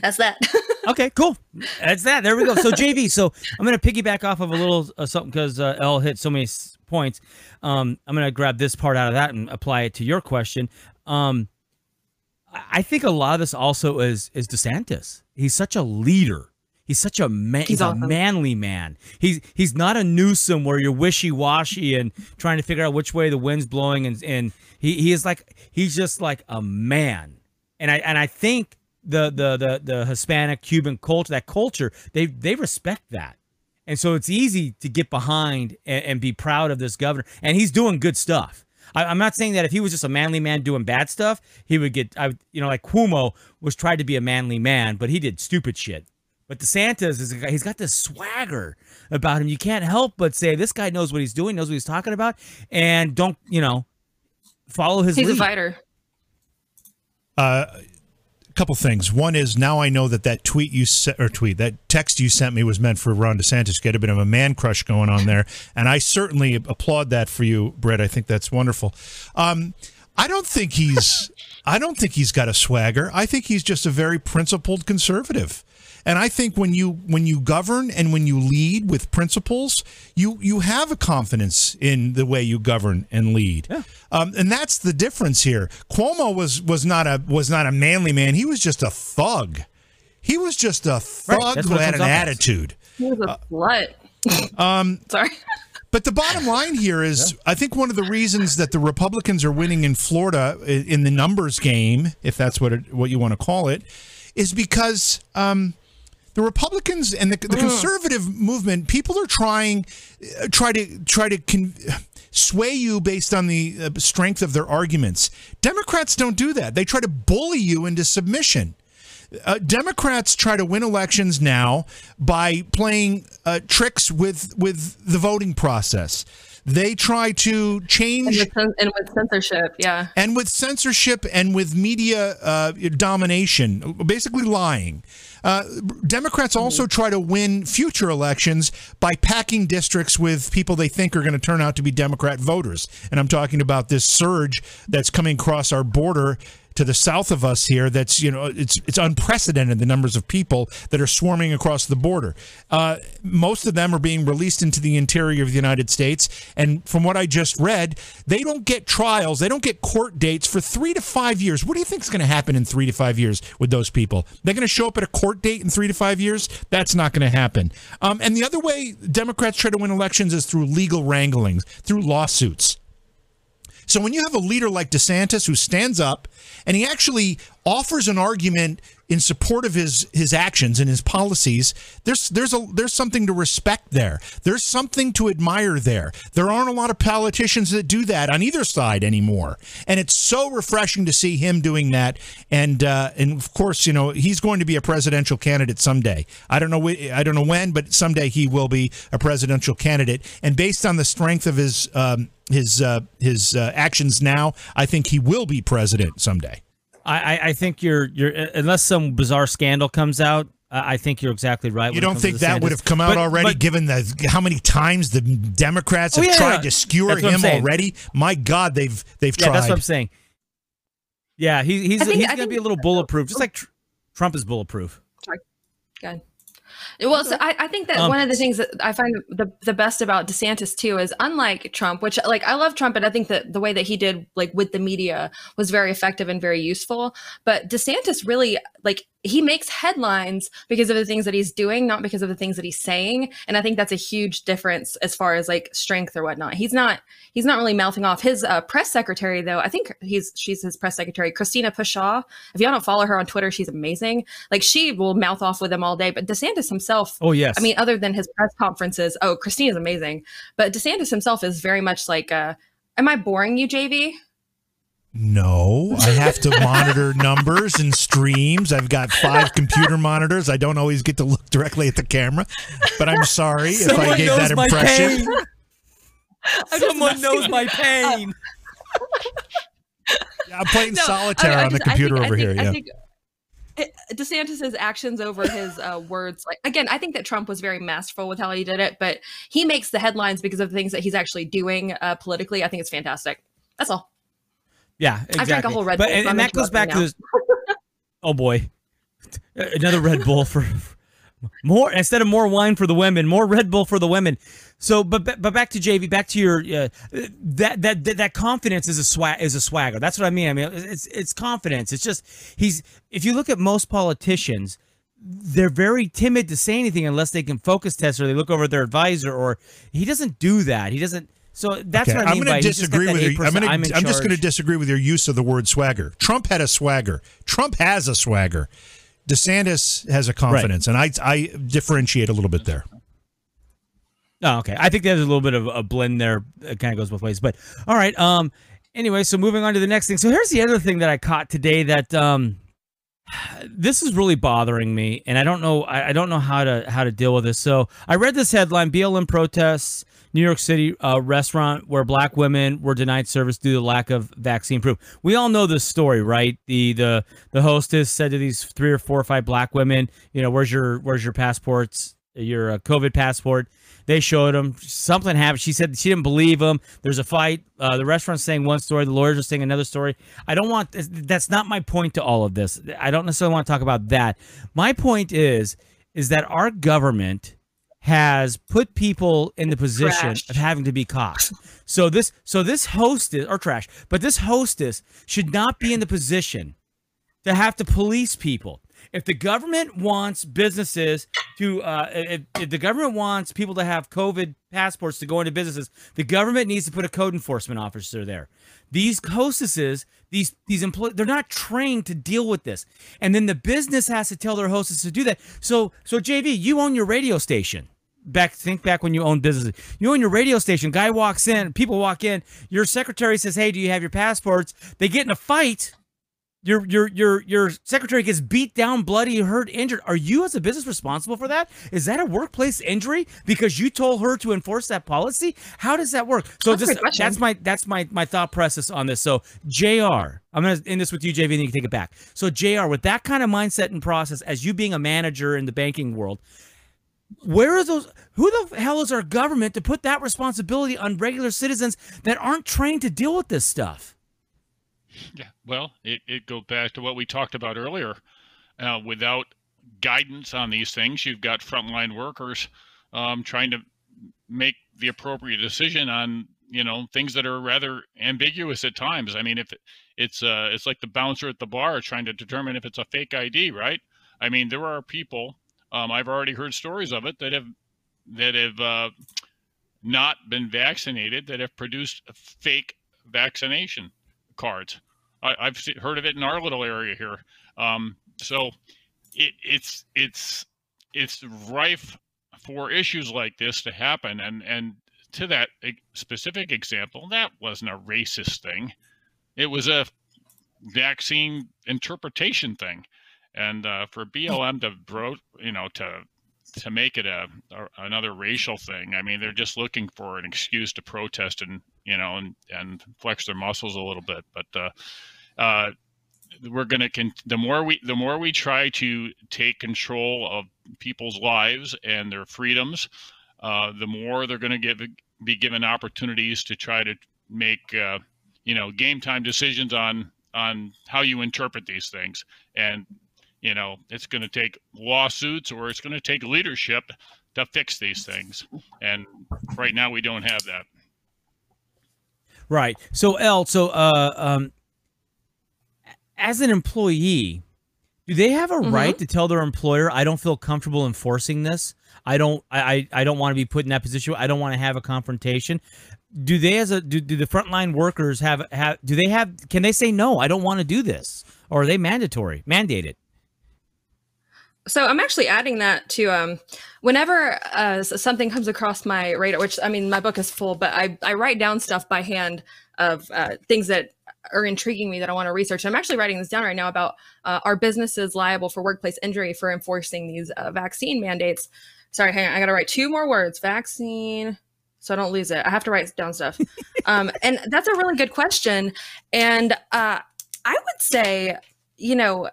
That's that. Okay, cool. That's that. There we go. So J V, so I'm going to piggyback off of a little uh, something, because uh, Elle hit so many s points. Um, I'm going to grab this part out of that and apply it to your question. Um, I think a lot of this also is is DeSantis. He's such a leader. He's such a man. He's, he's awesome. A manly man. He's he's not a Newsom where you're wishy washy and trying to figure out which way the wind's blowing. And and he he is like he's just like a man. And I and I think. The, the the the Hispanic Cuban culture, that culture, they they respect that, and so it's easy to get behind and, and be proud of this governor. And he's doing good stuff. I, I'm not saying that if he was just a manly man doing bad stuff, he would get. I you know like Cuomo was tried to be a manly man, but he did stupid shit. But DeSantis is a guy, he's got this swagger about him. You can't help but say this guy knows what he's doing, knows what he's talking about, and don't you know follow his. He's lead. A fighter. Uh. Couple things. One is, now I know that that tweet you sent, or tweet, that text you sent me was meant for Ron DeSantis. You had a bit of a man crush going on there, and I certainly applaud that for you, Britt. I think that's wonderful. Um, I don't think he's, I don't think he's got a swagger. I think he's just a very principled conservative. And I think when you when you govern and when you lead with principles, you you have a confidence in the way you govern and lead, yeah. um, and that's the difference here. Cuomo was was not a was not a manly man. He was just a thug. He was just a thug right. who had an attitude. He was a slut. Uh, um, Sorry. But the bottom line here is, yeah. I think one of the reasons that the Republicans are winning in Florida in the numbers game, if that's what it, what you want to call it, is because. Um, The Republicans and the, the conservative movement, people are trying, uh, try to try to con sway you based on the uh, strength of their arguments. Democrats don't do that. They try to bully you into submission. Uh, Democrats try to win elections now by playing uh, tricks with with the voting process. They try to change and with, and with censorship, yeah, and with censorship and with media uh, domination, basically lying. Uh, Democrats also try to win future elections by packing districts with people they think are going to turn out to be Democrat voters. And I'm talking about this surge that's coming across our border to the south of us here that's, you know, it's it's unprecedented, the numbers of people that are swarming across the border. Uh, most of them are being released into the interior of the United States. And from what I just read, they don't get trials. They don't get court dates for three to five years. What do you think is going to happen in three to five years with those people? They're going to show up at a court date in three to five years? That's not going to happen. Um, and the other way Democrats try to win elections is through legal wranglings, through lawsuits. So when you have a leader like DeSantis who stands up and he actually offers an argument in support of his his actions and his policies, there's there's a there's something to respect there. There's something to admire there. There aren't a lot of politicians that do that on either side anymore, and it's so refreshing to see him doing that. And uh, and of course, you know, he's going to be a presidential candidate someday. I don't know I don't know when, but someday he will be a presidential candidate. And based on the strength of his um, his uh, his uh, actions now, I think he will be president someday. I, I think you're you're unless some bizarre scandal comes out, uh, I think you're exactly right. You don't think that would have come out but, already, but, given the how many times the Democrats have oh, yeah, tried yeah. to skewer him already? My God, they've they've yeah, tried. That's what I'm saying. Yeah, he, he's think, he's going to be a little bulletproof, just like tr- Trump is bulletproof. Sorry, go ahead. Well, so I, I think that um, one of the things that I find the, the best about DeSantis, too, is unlike Trump, which like I love Trump, and I think that the way that he did like with the media was very effective and very useful. But DeSantis really like he makes headlines because of the things that he's doing, not because of the things that he's saying. And I think that's a huge difference as far as like strength or whatnot. He's not he's not really mouthing off. His uh, press secretary, though, I think he's she's his press secretary, Christina Pashaw. If y'all don't follow her on Twitter, she's amazing. Like she will mouth off with him all day. But DeSantis himself. Oh, yes. I mean, other than his press conferences. Oh, Christina's amazing. But DeSantis himself is very much like, uh, am I boring you, J V? No, I have to monitor numbers and streams. I've got five computer monitors. I don't always get to look directly at the camera, but I'm sorry if I gave that impression. Someone knows my pain. I'm playing no, solitaire I mean, I just, on the computer think, over think, here. I yeah. Think, DeSantis's actions over his uh, words. Like again, I think that Trump was very masterful with how he did it, but he makes the headlines because of the things that he's actually doing uh, politically. I think it's fantastic. That's all. Yeah, exactly. I've drank a whole Red Bull. But, and, and that goes back to this. Oh boy, another Red Bull for, for more instead of more wine for the women, more Red Bull for the women. So, but but back to J V, back to your uh, that that that confidence is a swag is a swagger. That's what I mean. I mean, it's it's confidence. It's just he's. If you look at most politicians, they're very timid to say anything unless they can focus test or they look over at their advisor. Or he doesn't do that. He doesn't. So that's okay. What I mean. I'm going to disagree with you. I'm, gonna, I'm, I'm just going to disagree with your use of the word swagger. Trump had a swagger. Trump has a swagger. DeSantis has a confidence, right. and I I differentiate a little bit there. Oh, okay. I think there's a little bit of a blend there. It kind of goes both ways. But all right. Um. Anyway, so moving on to the next thing. So here's the other thing that I caught today that um, this is really bothering me, and I don't know. I, I don't know how to how to deal with this. So I read this headline: B L M protests, New York City uh, restaurant where black women were denied service due to lack of vaccine proof. We all know this story, right? The the the hostess said to these three or four or five black women, you know, where's your where's your passports? Your uh, COVID passport. They showed him something happened. She said she didn't believe him. There's a fight. Uh, the restaurant's saying one story. The lawyers are saying another story. I don't want this. That's not my point to all of this. I don't necessarily want to talk about that. My point is, is that our government has put people in the position trash. Of having to be cops. So this, so this hostess or trash, but this hostess should not be in the position to have to police people. If the government wants businesses to, uh, if, if the government wants people to have COVID passports to go into businesses, the government needs to put a code enforcement officer there. These hostesses, these these employees, they're not trained to deal with this, and then the business has to tell their hostess to do that. So, so J V, you own your radio station. Back, think back when you owned businesses. You own your radio station. Guy walks in, people walk in. Your secretary says, "Hey, do you have your passports?" They get in a fight. Your your your your secretary gets beat down, bloody, hurt, injured. Are you as a business responsible for that? Is that a workplace injury because you told her to enforce that policy? How does that work? So that's, just, that's my that's my my thought process on this. So J R, I'm going to end this with you, J V, and then you can take it back. So J R, with that kind of mindset and process, as you being a manager in the banking world, where are those? Who the hell is our government to put that responsibility on regular citizens that aren't trained to deal with this stuff? Yeah, well, it, it goes back to what we talked about earlier. Uh, without guidance on these things, you've got frontline workers um, trying to make the appropriate decision on, you know, things that are rather ambiguous at times. I mean, if it, it's uh, it's like the bouncer at the bar trying to determine if it's a fake I D, right? I mean, there are people, um, I've already heard stories of it, that have that have uh, not been vaccinated, that have produced fake vaccination cards. I, I've heard of it in our little area here. Um, so it, it's it's it's rife for issues like this to happen. And, and to that specific example, that wasn't a racist thing. It was a vaccine interpretation thing. And uh, for B L M to, bro, you know, to to make it a, a another racial thing, I mean, they're just looking for an excuse to protest and, you know, and, and flex their muscles a little bit. But uh, uh, we're going to con- the more we the more we try to take control of people's lives and their freedoms, uh, the more they're going to get be given opportunities to try to make, uh, you know, game time decisions on on how you interpret these things. And you know, it's going to take lawsuits or it's going to take leadership to fix these things. And right now we don't have that. Right. So, Elle, so uh, um, as an employee, do they have a mm-hmm. right to tell their employer, I don't feel comfortable enforcing this? I don't I, I don't want to be put in that position. I don't want to have a confrontation. Do they as a do, do the frontline workers have, have do they have can they say, no, I don't want to do this? Or are they mandatory, mandated? So I'm actually adding that to um, whenever uh, something comes across my radar, which I mean, my book is full, but I, I write down stuff by hand of uh, things that are intriguing me that I want to research. And I'm actually writing this down right now about uh, are businesses liable for workplace injury for enforcing these uh, vaccine mandates? Sorry, hang on. I got to write two more words, vaccine, so I don't lose it. I have to write down stuff. um, and that's a really good question. And uh, I would say, you know,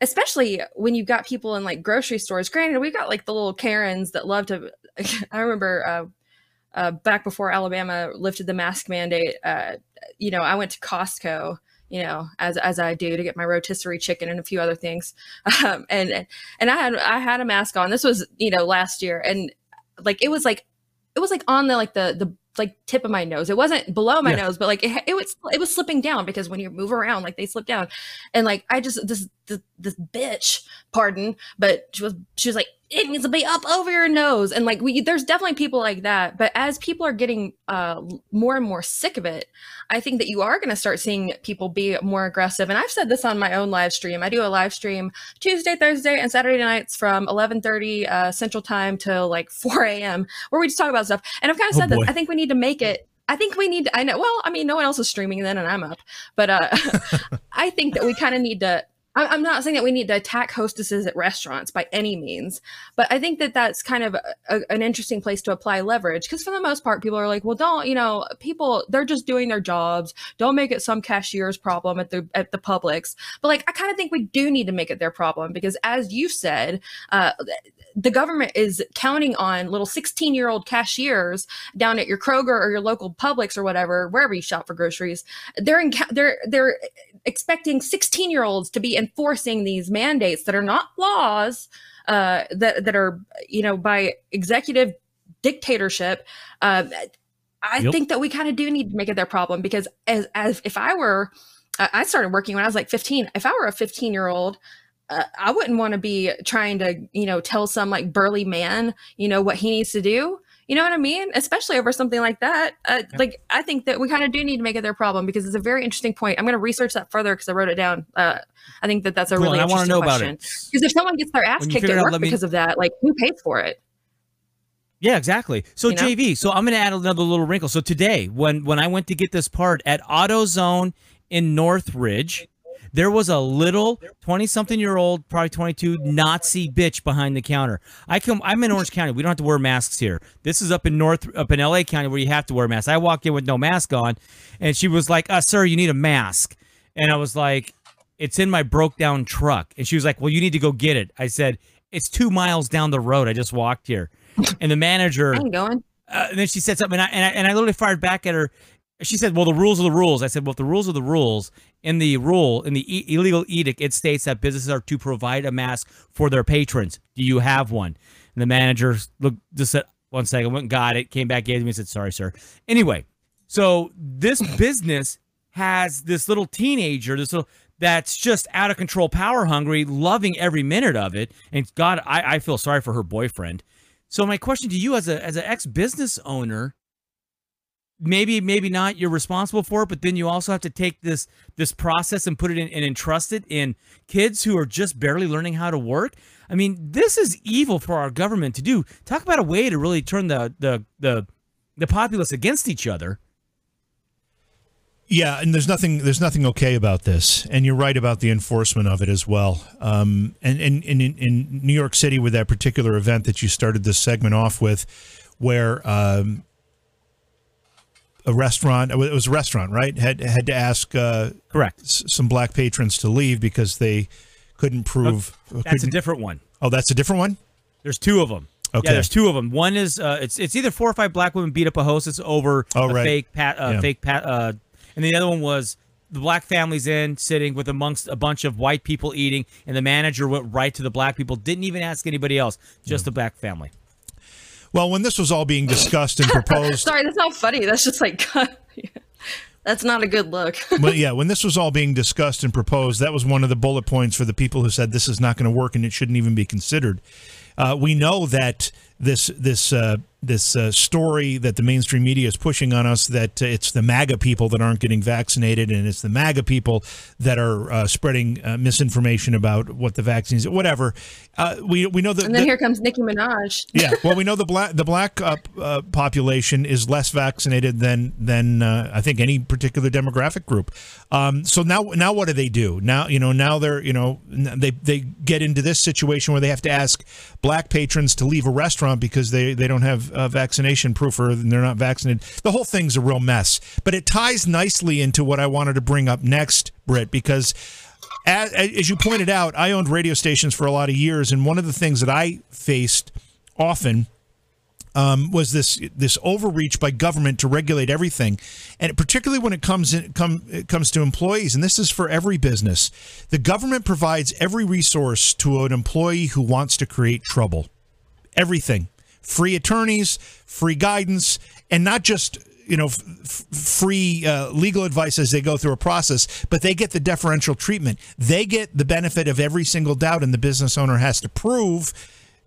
especially when you've got people in like grocery stores. Granted, we've got like the little Karens that love to, I remember uh, uh, back before Alabama lifted the mask mandate, uh, you know, I went to Costco, you know, as as I do to get my rotisserie chicken and a few other things. Um, and and I had, I had a mask on. This was, you know, last year. And like, it was like, it was like on the, like the, the, like tip of my nose. It wasn't below my yeah. nose, but like it, it was, it was slipping down because when you move around, like they slip down. And like, I just, this, this, this bitch, pardon, but she was, she was like, it needs to be up over your nose. And like, we, there's definitely people like that, but as people are getting uh, more and more sick of it, I think that you are going to start seeing people be more aggressive. And I've said this on my own live stream. I do a live stream Tuesday, Thursday, and Saturday nights from eleven thirty uh, Central Time till like four a.m. where we just talk about stuff. And I've kind of said oh, that I think we need to make it. I think we need to, I know, well, I mean, no one else is streaming then and I'm up, but uh, I think that we kind of need to, I'm not saying that we need to attack hostesses at restaurants by any means, but I think that that's kind of a, an interesting place to apply leverage. Because for the most part, people are like, well, don't, you know, people, they're just doing their jobs. Don't make it some cashier's problem at the at the Publix. But like, I kind of think we do need to make it their problem because as you said, uh, the government is counting on little sixteen-year-old cashiers down at your Kroger or your local Publix or whatever, wherever you shop for groceries. They're in, they're they're expecting sixteen-year-olds to be in enforcing these mandates that are not laws, uh, that, that are, you know, by executive dictatorship. Uh, I yep. think that we kind of do need to make it their problem because as, as if I were, uh, I started working when I was like fifteen, if I were a fifteen year old, uh, I wouldn't want to be trying to, you know, tell some like burly man, you know, what he needs to do. You know what I mean? Especially over something like that. Uh, yeah. Like, I think that we kind of do need to make it their problem because it's a very interesting point. I'm going to research that further because I wrote it down. Uh, I think that that's a cool, really interesting I know question. About it. Because if someone gets their ass kicked at work out, because me... of that, like, who pays for it? Yeah, exactly. So, you know? J V, so I'm going to add another little wrinkle. So today, when, when I went to get this part at AutoZone in Northridge, there was a little twenty-something-year-old, probably twenty-two, Nazi bitch behind the counter. I come, I'm in Orange County. We don't have to wear masks here. This is up in North, up in L A County where you have to wear masks. I walked in with no mask on, and she was like, uh, sir, you need a mask. And I was like, it's in my broke-down truck. And she was like, well, you need to go get it. I said, it's two miles down the road. I just walked here. And the manager – I'm going. Uh, and then she said something, and I, and I, and I literally fired back at her. She said, well, the rules are the rules. I said, well, if the rules are the rules, in the rule, in the e- illegal edict, it states that businesses are to provide a mask for their patrons. Do you have one? And the manager looked, just said, one second, went and got it, came back, gave me, and said, sorry, sir. Anyway, so this business has this little teenager, this little, that's just out of control, power hungry, loving every minute of it. And God, I, I feel sorry for her boyfriend. So my question to you as a as an ex-business owner, maybe, maybe not, you're responsible for it, but then you also have to take this this process and put it in and entrust it in kids who are just barely learning how to work. I mean, this is evil for our government to do. Talk about a way to really turn the the the, the populace against each other. Yeah, and there's nothing there's nothing okay about this, and you're right about the enforcement of it as well. Um, and and, and in, in New York City, with that particular event that you started this segment off with, where um, a restaurant, it was a restaurant, right, had had to ask uh, correct s- some black patrons to leave because they couldn't prove. Oh, that's couldn't, a different one. Oh, that's a different one. There's two of them. Okay. Yeah, there's two of them. One is uh, it's it's either four or five black women beat up a hostess over oh, a right. fake pat uh, yeah. fake pat. Uh, And the other one was the black family's in, sitting with amongst a bunch of white people eating, and the manager went right to the black people, didn't even ask anybody else, just yeah. the black family. Well, when this was all being discussed and proposed... Sorry, that's not funny. That's just like... That's not a good look. But yeah, when this was all being discussed and proposed, that was one of the bullet points for the people who said this is not going to work and it shouldn't even be considered. Uh, we know that this this uh, this uh, story that the mainstream media is pushing on us, that uh, it's the MAGA people that aren't getting vaccinated, and it's the MAGA people that are uh, spreading uh, misinformation about what the vaccines, whatever. Uh, we we know that. And then the, here comes Nicki Minaj. Yeah, well, we know the black the black uh, uh, population is less vaccinated than than uh, I think any particular demographic group. Um, so now now what do they do? Now you know now they're you know they they get into this situation where they have to ask black patrons to leave a restaurant because they, they don't have uh, vaccination proof or they're not vaccinated. The whole thing's a real mess. But it ties nicely into what I wanted to bring up next, Britt, because as, as you pointed out, I owned radio stations for a lot of years. And one of the things that I faced often um, was this this overreach by government to regulate everything. And particularly when it comes, in, come, it comes to employees, and this is for every business, the government provides every resource to an employee who wants to create trouble. Everything. Free attorneys, free guidance, and not just, you know, f- f- free uh, legal advice as they go through a process, but they get the deferential treatment. They get the benefit of every single doubt, and the business owner has to prove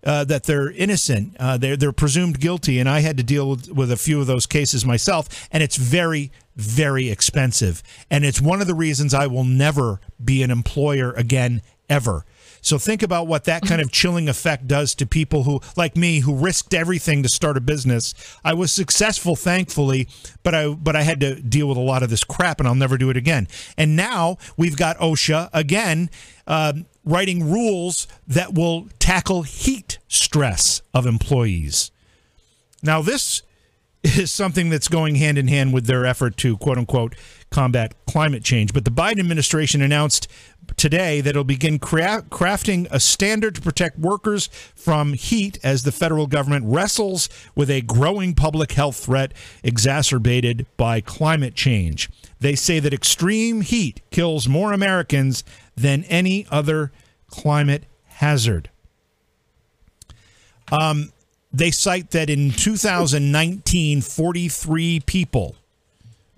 uh, that they're innocent. Uh, they're, they're presumed guilty, and I had to deal with, with a few of those cases myself, and it's very, very expensive. And it's one of the reasons I will never be an employer again, ever. So think about what that kind of chilling effect does to people who, like me, who risked everything to start a business. I was successful, thankfully, but I but I had to deal with a lot of this crap, and I'll never do it again. And now we've got OSHA, again, uh, writing rules that will tackle heat stress of employees. Now, this is something that's going hand in hand with their effort to, quote-unquote, combat climate change. But the Biden administration announced today that it'll begin cra- crafting a standard to protect workers from heat as the federal government wrestles with a growing public health threat exacerbated by climate change. They say that extreme heat kills more Americans than any other climate hazard. Um, they cite that in two thousand nineteen, forty-three people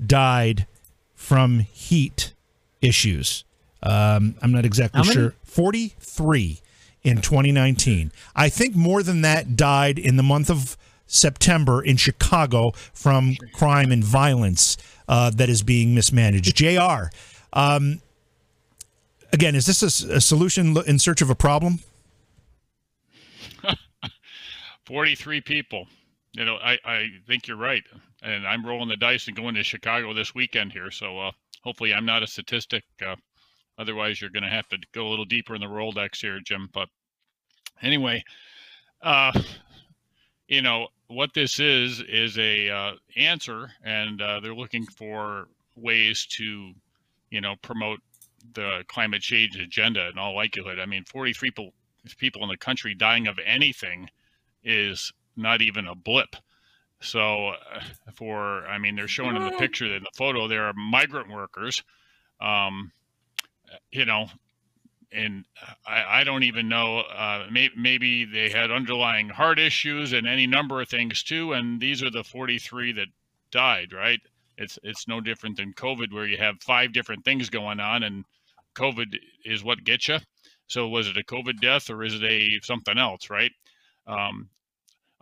died from heat issues. Um, I'm not exactly sure. forty-three in twenty nineteen. I think more than that died in the month of September in Chicago from crime and violence uh, that is being mismanaged. J R, um, again, is this a, a solution in search of a problem? forty-three people. You know, I, I think you're right. And I'm rolling the dice and going to Chicago this weekend here. So uh, hopefully I'm not a statistic. Uh, Otherwise, you're going to have to go a little deeper in the Rolodex here, Jim. But anyway, uh, you know, what this is, is a uh, answer, and uh, they're looking for ways to, you know, promote the climate change agenda in all likelihood. I mean, forty-three people, people in the country dying of anything is not even a blip. So for, I mean, they're showing in the picture, in the photo, there are migrant workers, um, you know, and I, I don't even know, uh, may, maybe they had underlying heart issues and any number of things too. And these are the forty-three that died, right? It's, it's no different than COVID, where you have five different things going on and COVID is what gets you. So was it a COVID death or is it a something else, right? Um,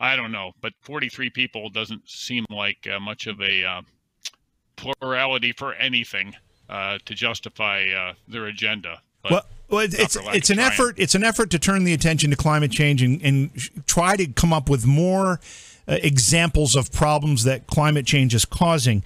I don't know, but forty-three people doesn't seem like uh, much of a uh, plurality for anything uh, to justify uh, their agenda. But well, well, it's it's, it's an effort. It's an effort to turn the attention to climate change and, and try to come up with more uh, examples of problems that climate change is causing.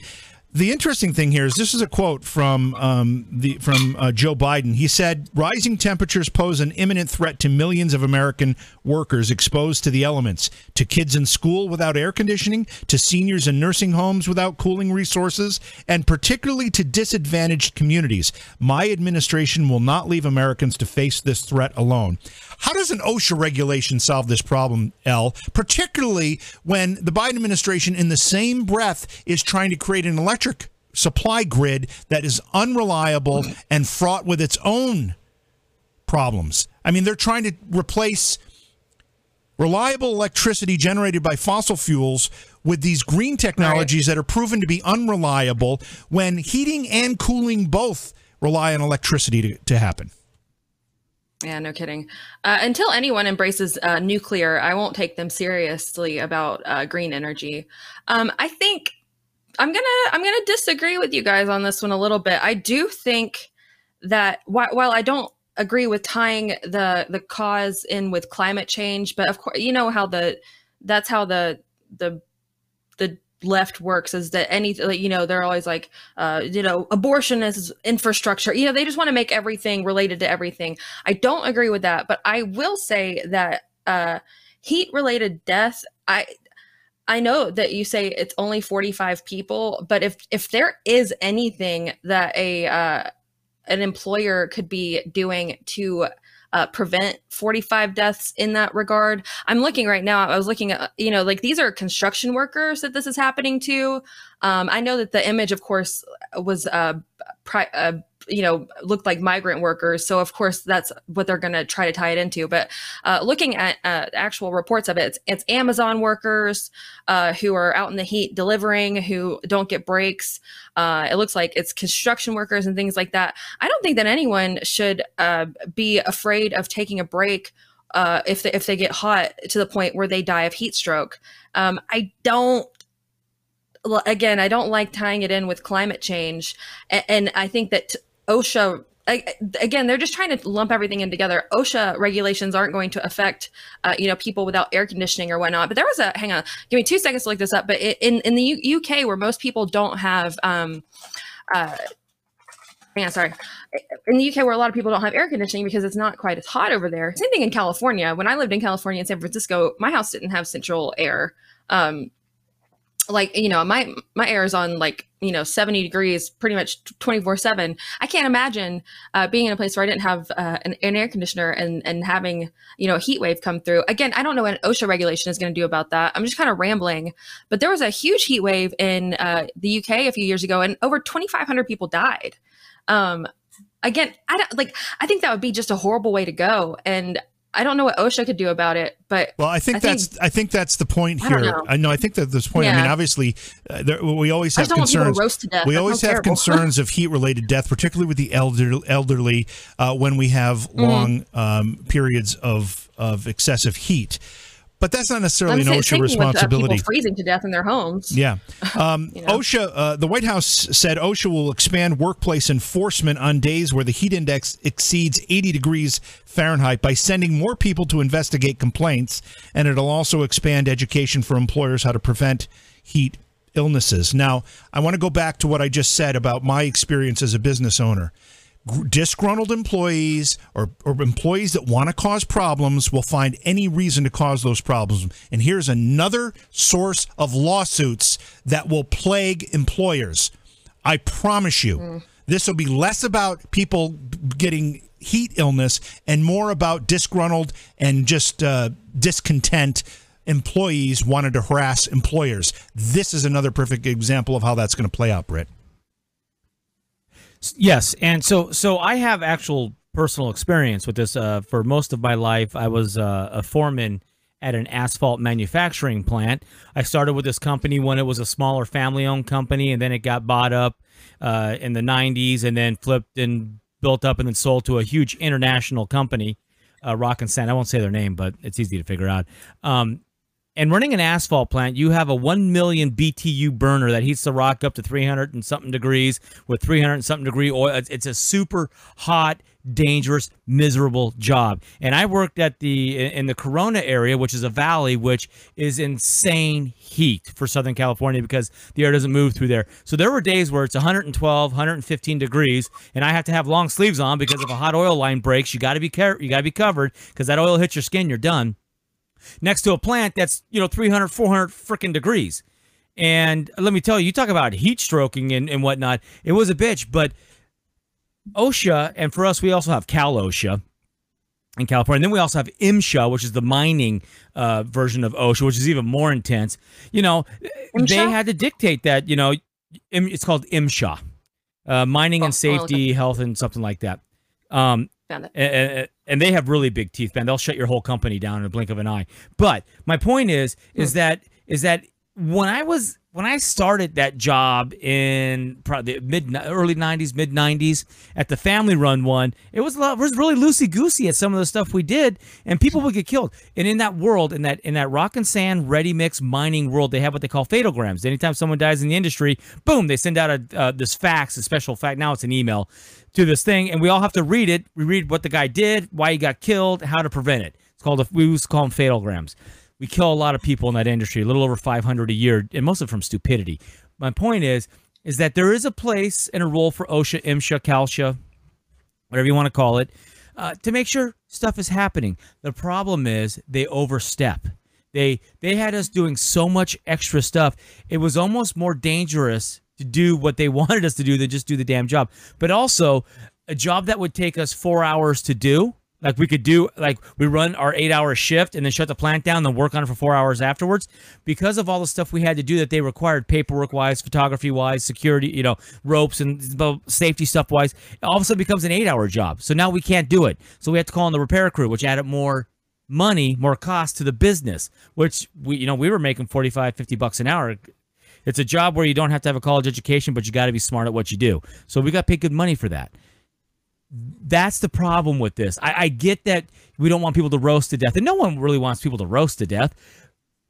The interesting thing here is this is a quote from um, the from uh, Joe Biden. He said, "Rising temperatures pose an imminent threat to millions of American workers exposed to the elements, to kids in school without air conditioning, to seniors in nursing homes without cooling resources, and particularly to disadvantaged communities. My administration will not leave Americans to face this threat alone." How does an OSHA regulation solve this problem, Elle, particularly when the Biden administration in the same breath is trying to create an electric supply grid that is unreliable and fraught with its own problems? I mean, they're trying to replace reliable electricity generated by fossil fuels with these green technologies that are proven to be unreliable when heating and cooling both rely on electricity to, to happen. Yeah, no kidding. Uh, until anyone embraces uh, nuclear, I won't take them seriously about uh, green energy. Um, I think I'm gonna I'm gonna disagree with you guys on this one a little bit. I do think that wh- while I don't agree with tying the the cause in with climate change, but of course you know how the that's how the the the left works, is that any you know they're always like uh, you know abortion is infrastructure. You know they just want to make everything related to everything. I don't agree with that, but I will say that uh, heat related death, I. I know that you say it's only forty-five people, but if if there is anything that a uh, an employer could be doing to uh, prevent forty-five deaths in that regard, I'm looking right now. I was looking at, you know, like these are construction workers that this is happening to. Um, I know that the image, of course, was uh, pri- uh, you know looked like migrant workers, so of course that's what they're going to try to tie it into. But uh, looking at uh, actual reports of it, it's, it's Amazon workers uh, who are out in the heat delivering, who don't get breaks. Uh, it looks like it's construction workers and things like that. I don't think that anyone should uh, be afraid of taking a break uh, if they, if they get hot to the point where they die of heat stroke. Um, I don't. Again, I don't like tying it in with climate change, and, and I think that. T- OSHA, again, they're just trying to lump everything in together. OSHA regulations aren't going to affect, uh, you know, people without air conditioning or whatnot. But there was a, hang on, give me two seconds to look this up. But in, in the U- UK, where most people don't have, um, uh, hang on, sorry. In the U K, where a lot of people don't have air conditioning because it's not quite as hot over there. Same thing in California. When I lived in California in San Francisco, my house didn't have central air. Um, like, you know, my, my air is on like, you know, seventy degrees, pretty much twenty-four seven. I can't imagine uh, being in a place where I didn't have uh, an, an air conditioner and, and having, you know, a heat wave come through. Again, I don't know what an OSHA regulation is going to do about that. I'm just kind of rambling, but there was a huge heat wave in uh, the U K a few years ago and over twenty-five hundred people died. Um, again, I don't like, I think that would be just a horrible way to go. And I don't know what OSHA could do about it, but well, I think I that's think, I think that's the point here. I know. I know. I think that this point. Yeah. I mean, obviously, uh, there, we always have concerns. We always have concerns of heat-related death, particularly with the elder, elderly, uh, when we have long mm. um, periods of of excessive heat. But that's not necessarily an OSHA responsibility. With, uh, people freezing to death in their homes. Yeah. Um, you know? OSHA, uh, the White House said OSHA will expand workplace enforcement on days where the heat index exceeds eighty degrees Fahrenheit by sending more people to investigate complaints. And it'll also expand education for employers how to prevent heat illnesses. Now, I want to go back to what I just said about my experience as a business owner. Disgruntled employees or, or employees that want to cause problems will find any reason to cause those problems. And here's another source of lawsuits that will plague employers. I promise you, mm. this will be less about people getting heat illness and more about disgruntled and just uh, discontent employees wanted to harass employers. This is another perfect example of how that's going to play out, Britt. Yes, and so so I have actual personal experience with this. Uh, for most of my life, I was uh, a foreman at an asphalt manufacturing plant. I started with this company when it was a smaller family-owned company, and then it got bought up uh, in the nineties and then flipped and built up and then sold to a huge international company, uh, Rock and Sand. I won't say their name, but it's easy to figure out. Um, and running an asphalt plant, you have a one million B T U burner that heats the rock up to three hundred and something degrees with three hundred and something degree oil. It's a super hot, dangerous, miserable job. And I worked at the in the Corona area, which is a valley, which is insane heat for Southern California because the air doesn't move through there. So there were days where it's one hundred twelve, one hundred fifteen degrees, and I have to have long sleeves on because if a hot oil line breaks, you got to be care you got to be covered because that oil hits your skin, you're done. Next to a plant that's, you know, three hundred, four hundred freaking degrees. And let me tell you, you talk about heat stroking and, and whatnot. It was a bitch, but OSHA, and for us, we also have Cal OSHA in California. And then we also have IMSHA, which is the mining uh, version of OSHA, which is even more intense. You know, IMSHA? They had to dictate that, you know, it's called IMSHA, uh, mining oh, and safety, okay. health, and something like that. Um, Found it. And, and they have really big teeth, man. They'll shut your whole company down in a blink of an eye. But my point is, is mm. that is that when I was when I started that job in probably mid early nineties, mid nineties at the family run one, it was a lot, it was really loosey goosey at some of the stuff we did, and people would get killed. And in that world, in that in that rock and sand ready mix mining world, they have what they call fatalgrams. Anytime someone dies in the industry, boom, they send out a uh, this fax, a special fax. Now it's an email to this thing, and we all have to read it. We read what the guy did, why he got killed, how to prevent it. It's called a, we used to call them fatalgrams. We kill a lot of people in that industry, a little over five hundred a year, and most of it from stupidity. My point is, is that there is a place and a role for OSHA, IMSHA, CalSHA, whatever you want to call it, uh, to make sure stuff is happening. The problem is they overstep. They they had us doing so much extra stuff. It was almost more dangerous to do what they wanted us to do than just do the damn job. But also, a job that would take us four hours to do, like we could do, like we run our eight-hour shift and then shut the plant down and then work on it for four hours afterwards. Because of all the stuff we had to do that they required paperwork-wise, photography-wise, security, you know, ropes and safety stuff-wise, all of a sudden becomes an eight-hour job. So now we can't do it. So we have to call in the repair crew, which added more money, more cost to the business, which we, you know, we were making forty-five, fifty bucks an hour. It's a job where you don't have to have a college education, but you got to be smart at what you do. So we got paid good money for that. That's the problem with this. I, I get that we don't want people to roast to death, and no one really wants people to roast to death,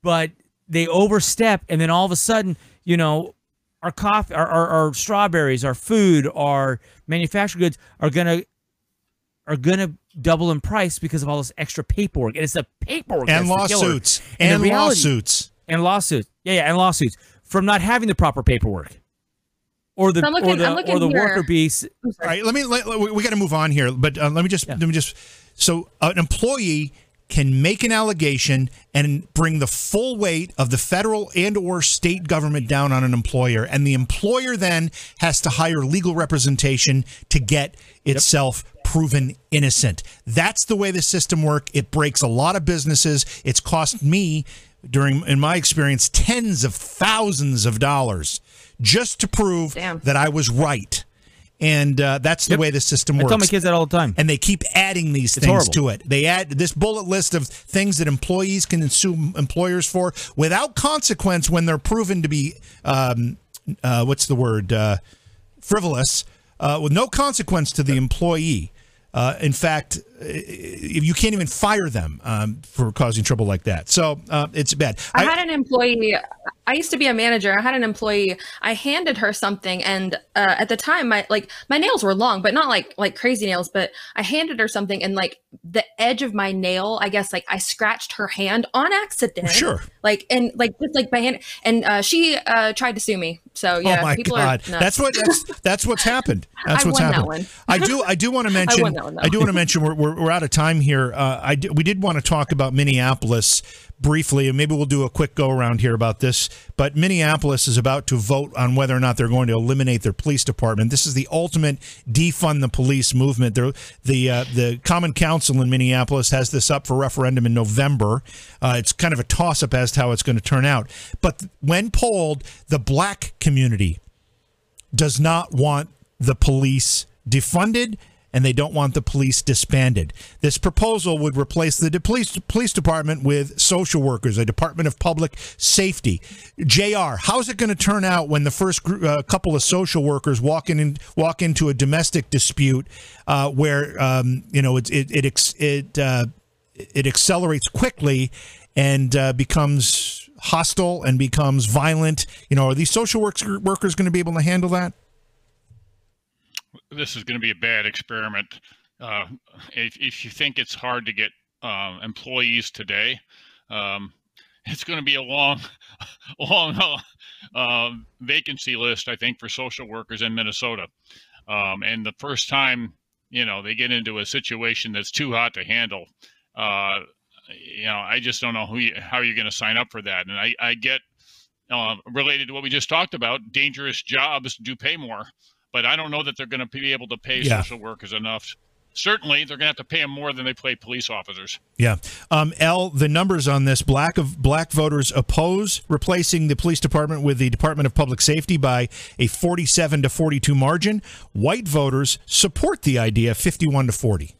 but they overstep, and then all of a sudden, you know, our coffee, our, our, our strawberries, our food, our manufactured goods are gonna are gonna double in price because of all this extra paperwork, and it's the paperwork and lawsuits and, and lawsuits and lawsuits, yeah, yeah, and lawsuits from not having the proper paperwork. Or the, so looking, or the or the here. worker bees. All right, let me. Let, we got to move on here, but uh, let me just yeah. let me just. So, an employee can make an allegation and bring the full weight of the federal and or state government down on an employer, and the employer then has to hire legal representation to get itself yep. proven innocent. That's the way the system works. It breaks a lot of businesses. It's cost me, during in my experience, tens of thousands of dollars. Just to prove Damn. that I was right. And uh, that's the yep. way the system works. I tell my kids that all the time. And they keep adding these it's things horrible. to it. They add this bullet list of things that employees can sue employers for without consequence when they're proven to be, um, uh, what's the word, uh, frivolous, uh, with no consequence to the employee. Uh, in fact, you can't even fire them um, for causing trouble like that. So uh, it's bad. I, I had an employee. I used to be a manager. I had an employee. I handed her something, and uh, at the time, my like my nails were long, but not like like crazy nails. But I handed her something, and like the edge of my nail, I guess, like I scratched her hand on accident. Sure. Like and like just like my hand, and uh, she uh, tried to sue me. So yeah, oh my people God. Are nuts. That's what that's, that's what's happened. That's I what's won happened. That one. I do I do want to mention. I won that one, though. I do want to mention we're, we're we're out of time here. Uh, I do, we did want to talk about Minneapolis. briefly, and maybe we'll do a quick go around here about this, but Minneapolis is about to vote on whether or not they're going to eliminate their police department. This is the ultimate defund the police movement. They're, the uh, the Common Council in Minneapolis has this up for referendum in November. Uh, it's kind of a toss-up as to how it's going to turn out. But when polled, the black community does not want the police defunded, and they don't want the police disbanded. This proposal would replace the de police, police department with social workers, a Department of Public Safety. J R, how's it going to turn out when the first uh, couple of social workers walk in and walk into a domestic dispute uh, where um, you know it it it ex it, uh, it accelerates quickly and uh, becomes hostile and becomes violent? You know, are these social work workers going to be able to handle that? This is going to be a bad experiment. Uh, if, if you think it's hard to get uh, employees today, um, it's going to be a long, long uh, vacancy list, I think, for social workers in Minnesota. Um, and the first time, you know, they get into a situation that's too hot to handle, uh, you know, I just don't know who you, how you're going to sign up for that. And I, I get, uh, related to what we just talked about, dangerous jobs do pay more. But I don't know that they're going to be able to pay yeah. social workers enough. Certainly, they're going to have to pay them more than they pay police officers. Yeah. Um, Elle, the numbers on this, black of black voters oppose replacing the police department with the Department of Public Safety by a forty-seven to forty-two margin. White voters support the idea, fifty-one to forty.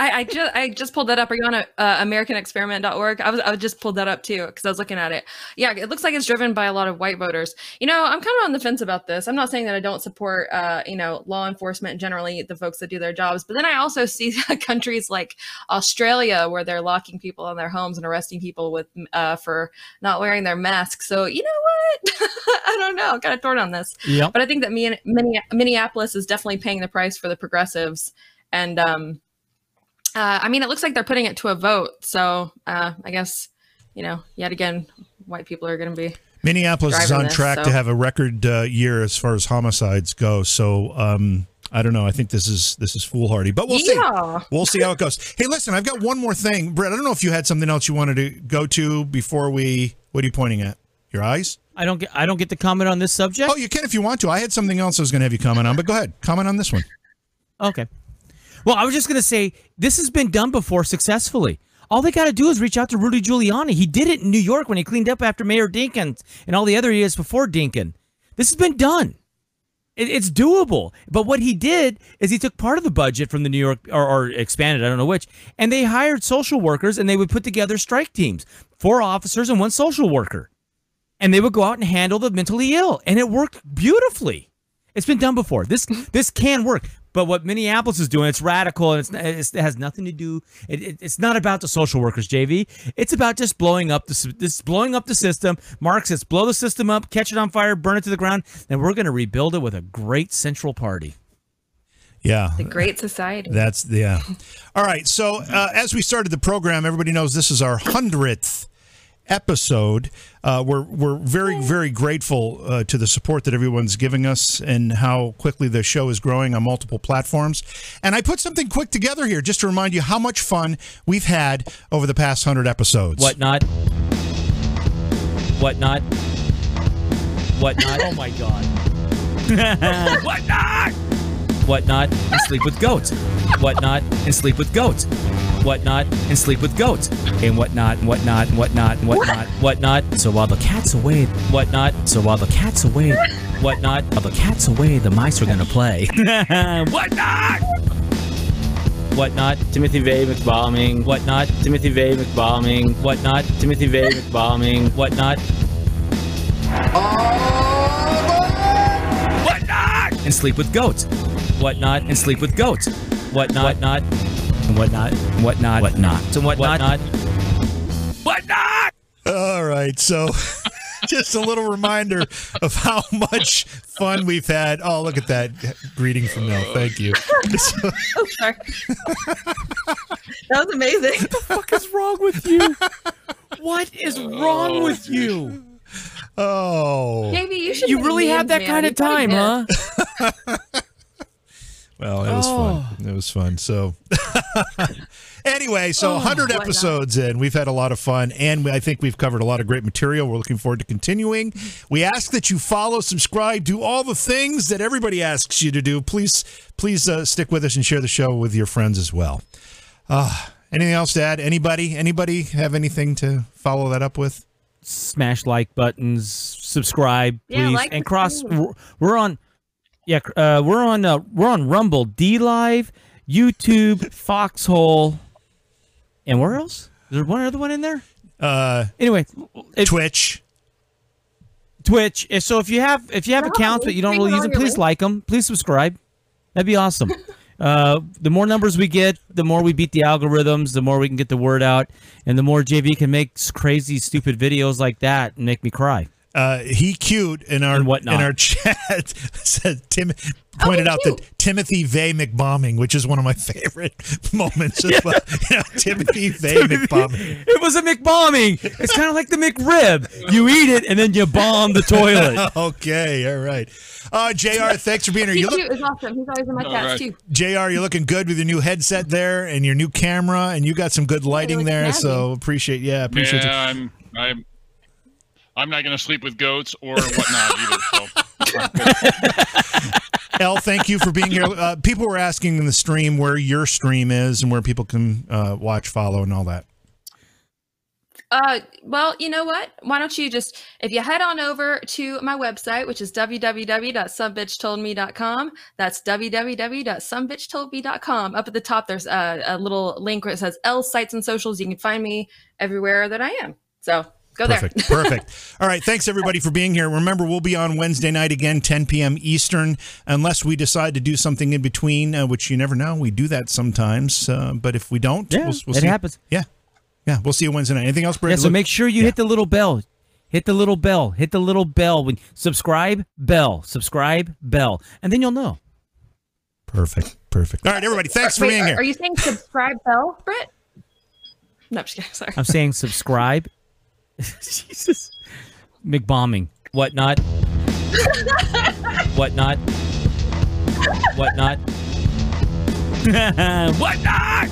I, I just I just pulled that up. Are you on a, uh, American Experiment dot org? I was I just pulled that up too because I was looking at it. Yeah, it looks like it's driven by a lot of white voters. You know, I'm kind of on the fence about this. I'm not saying that I don't support uh, you know, law enforcement and generally the folks that do their jobs, but then I also see countries like Australia where they're locking people in their homes and arresting people with uh, for not wearing their masks. So you know what? I don't know. I'm kind of torn on this. Yep. But I think that me and Minneapolis is definitely paying the price for the progressives and. Um, Uh, I mean, it looks like they're putting it to a vote. So uh, I guess, you know, yet again, white people are going to be. Minneapolis is on this, track so. to have a record uh, year as far as homicides go. So um, I don't know. I think this is this is foolhardy, but we'll yeah. see. We'll see how it goes. Hey, listen, I've got one more thing. Britt, I don't know if you had something else you wanted to go to before we. What are you pointing at? Your eyes? I don't get I don't get to comment on this subject. Oh, you can if you want to. I had something else I was going to have you comment on, but go ahead. Comment on this one. Okay. Well, I was just going to say, this has been done before successfully. All they got to do is reach out to Rudy Giuliani. He did it in New York when he cleaned up after Mayor Dinkins and all the other years before Dinkins. This has been done. It, it's doable. But what he did is he took part of the budget from the New York, or, or expanded, I don't know which, and they hired social workers, and they would put together strike teams, four officers and one social worker. And they would go out and handle the mentally ill. And it worked beautifully. It's been done before. This, this can work. But what Minneapolis is doing, it's radical, and it's, it's, it has nothing to do. It, it, it's not about the social workers, J V. It's about just blowing up the this blowing up the system. Marxists blow the system up, catch it on fire, burn it to the ground, and we're going to rebuild it with a great central party. Yeah, the Great Society. That's yeah. All right. So uh, as we started the program, everybody knows this is our hundredth. Episode. Uh, we're we're very very grateful uh, to the support that everyone's giving us and how quickly the show is growing on multiple platforms. And I put something quick together here just to remind you how much fun we've had over the past hundred episodes. Whatnot, whatnot, whatnot. Oh my god! Whatnot, whatnot, and sleep with goats. Whatnot, and sleep with goats. Whatnot and sleep with goats and whatnot and whatnot and whatnot and whatnot whatnot. So while the cat's away, whatnot. So while the cat's away, whatnot. While the cat's away, the mice are gonna play. Whatnot, whatnot. Timothy McVeigh McBombing. Whatnot. Timothy McVeigh McBombing. Whatnot. Timothy McVeigh McBombing. Whatnot. Whatnot and sleep with goats. Whatnot and sleep with goats. Whatnot. Whatnot. And whatnot, and whatnot, whatnot, and whatnot, whatnot, whatnot. All right, so just a little reminder of how much fun we've had. Oh, look at that greeting from Elle. Thank you. So, oh, sorry. That was amazing. What the fuck is wrong with you? What is wrong with you? Oh, maybe you should. You really had that kind of time, huh? Well, it was oh. fun. It was fun. So Anyway, so oh, one hundred episodes in. We've had a lot of fun, and I think we've covered a lot of great material. We're looking forward to continuing. We ask that you follow, subscribe, do all the things that everybody asks you to do. Please, please uh, stick with us and share the show with your friends as well. Uh, anything else to add? Anybody? Anybody have anything to follow that up with? Smash like buttons, subscribe, please, yeah, like and cross. We're, we're on, yeah, uh, we're on, uh, we're on Rumble, DLive, YouTube, Foxhole, and where else? Is there one other one in there? Uh, anyway, if, Twitch, Twitch. So if you have if you have no, accounts but you don't really use them, please way. like them, please subscribe. That'd be awesome. Uh, the more numbers we get, the more we beat the algorithms, the more we can get the word out, and the more J V can make crazy, stupid videos like that and make me cry. Uh, he cute in our in our chat said Tim pointed oh, out cute. that Timothy McVeigh McBombing, which is one of my favorite moments as yeah. well. You know, Timothy McVeigh McBombing. It was a McBombing. It's kind of like the McRib. You eat it and then you bomb the toilet. Okay, all right. Uh, J R, thanks for being here. He's you look, awesome. He's always in my chat right. too. J R, you're looking good with your new headset there and your new camera, and you got some good lighting there. Happy. So appreciate, yeah, appreciate. Yeah, you. I'm. I'm I'm not going to sleep with goats or whatnot either. So. Elle, thank you for being here. Uh, people were asking in the stream where your stream is and where people can uh, watch, follow, and all that. Uh, well, you know what? Why don't you just, if you head on over to my website, which is w w w dot some bitch told me dot com. That's w w w dot some bitch told me dot com. Up at the top, there's a, a little link where it says Elle Sites and Socials. You can find me everywhere that I am. So... Go perfect. There. Perfect. All right. Thanks, everybody, for being here. Remember, we'll be on Wednesday night again, ten p m Eastern, unless we decide to do something in between, uh, which you never know. We do that sometimes. Uh, but if we don't, yeah, we'll, we'll it see. It happens. Yeah. Yeah. We'll see you Wednesday night. Anything else, Britt? Yeah, so Look make sure you yeah. hit the little bell. Hit the little bell. Hit the little bell. When Subscribe, bell. Subscribe, bell. And then you'll know. Perfect. Perfect. All right, everybody. Thanks are, for wait, being are, here. Are you saying subscribe, bell, Britt? No, I'm just kidding. Sorry. I'm saying subscribe. Jesus. McBombing. Whatnot. Whatnot. Whatnot. Whatnot.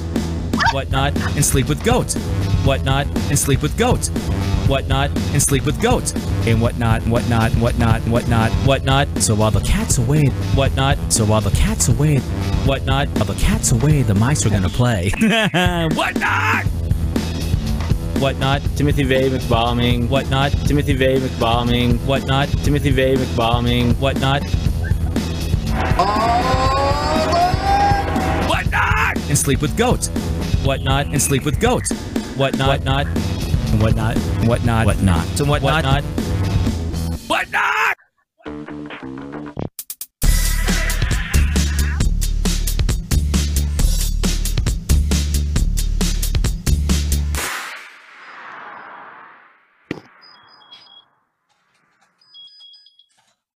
Whatnot. And sleep with goats. Whatnot. And sleep with goats. Whatnot. And sleep with goats. And whatnot. And whatnot. And whatnot. And whatnot. Whatnot. So while the cat's away. Whatnot. So while the cat's away. Whatnot. While the cat's away, the mice are going to play. Whatnot. Whatnot, Timothy McVeigh McBombing, whatnot, Timothy McVeigh McBombing, whatnot, Timothy McVeigh McBombing, whatnot. Oh, whatnot! And sleep with goats. Whatnot, and sleep with goats. Whatnot, not, and whatnot, and whatnot, whatnot, whatnot, and whatnot, whatnot.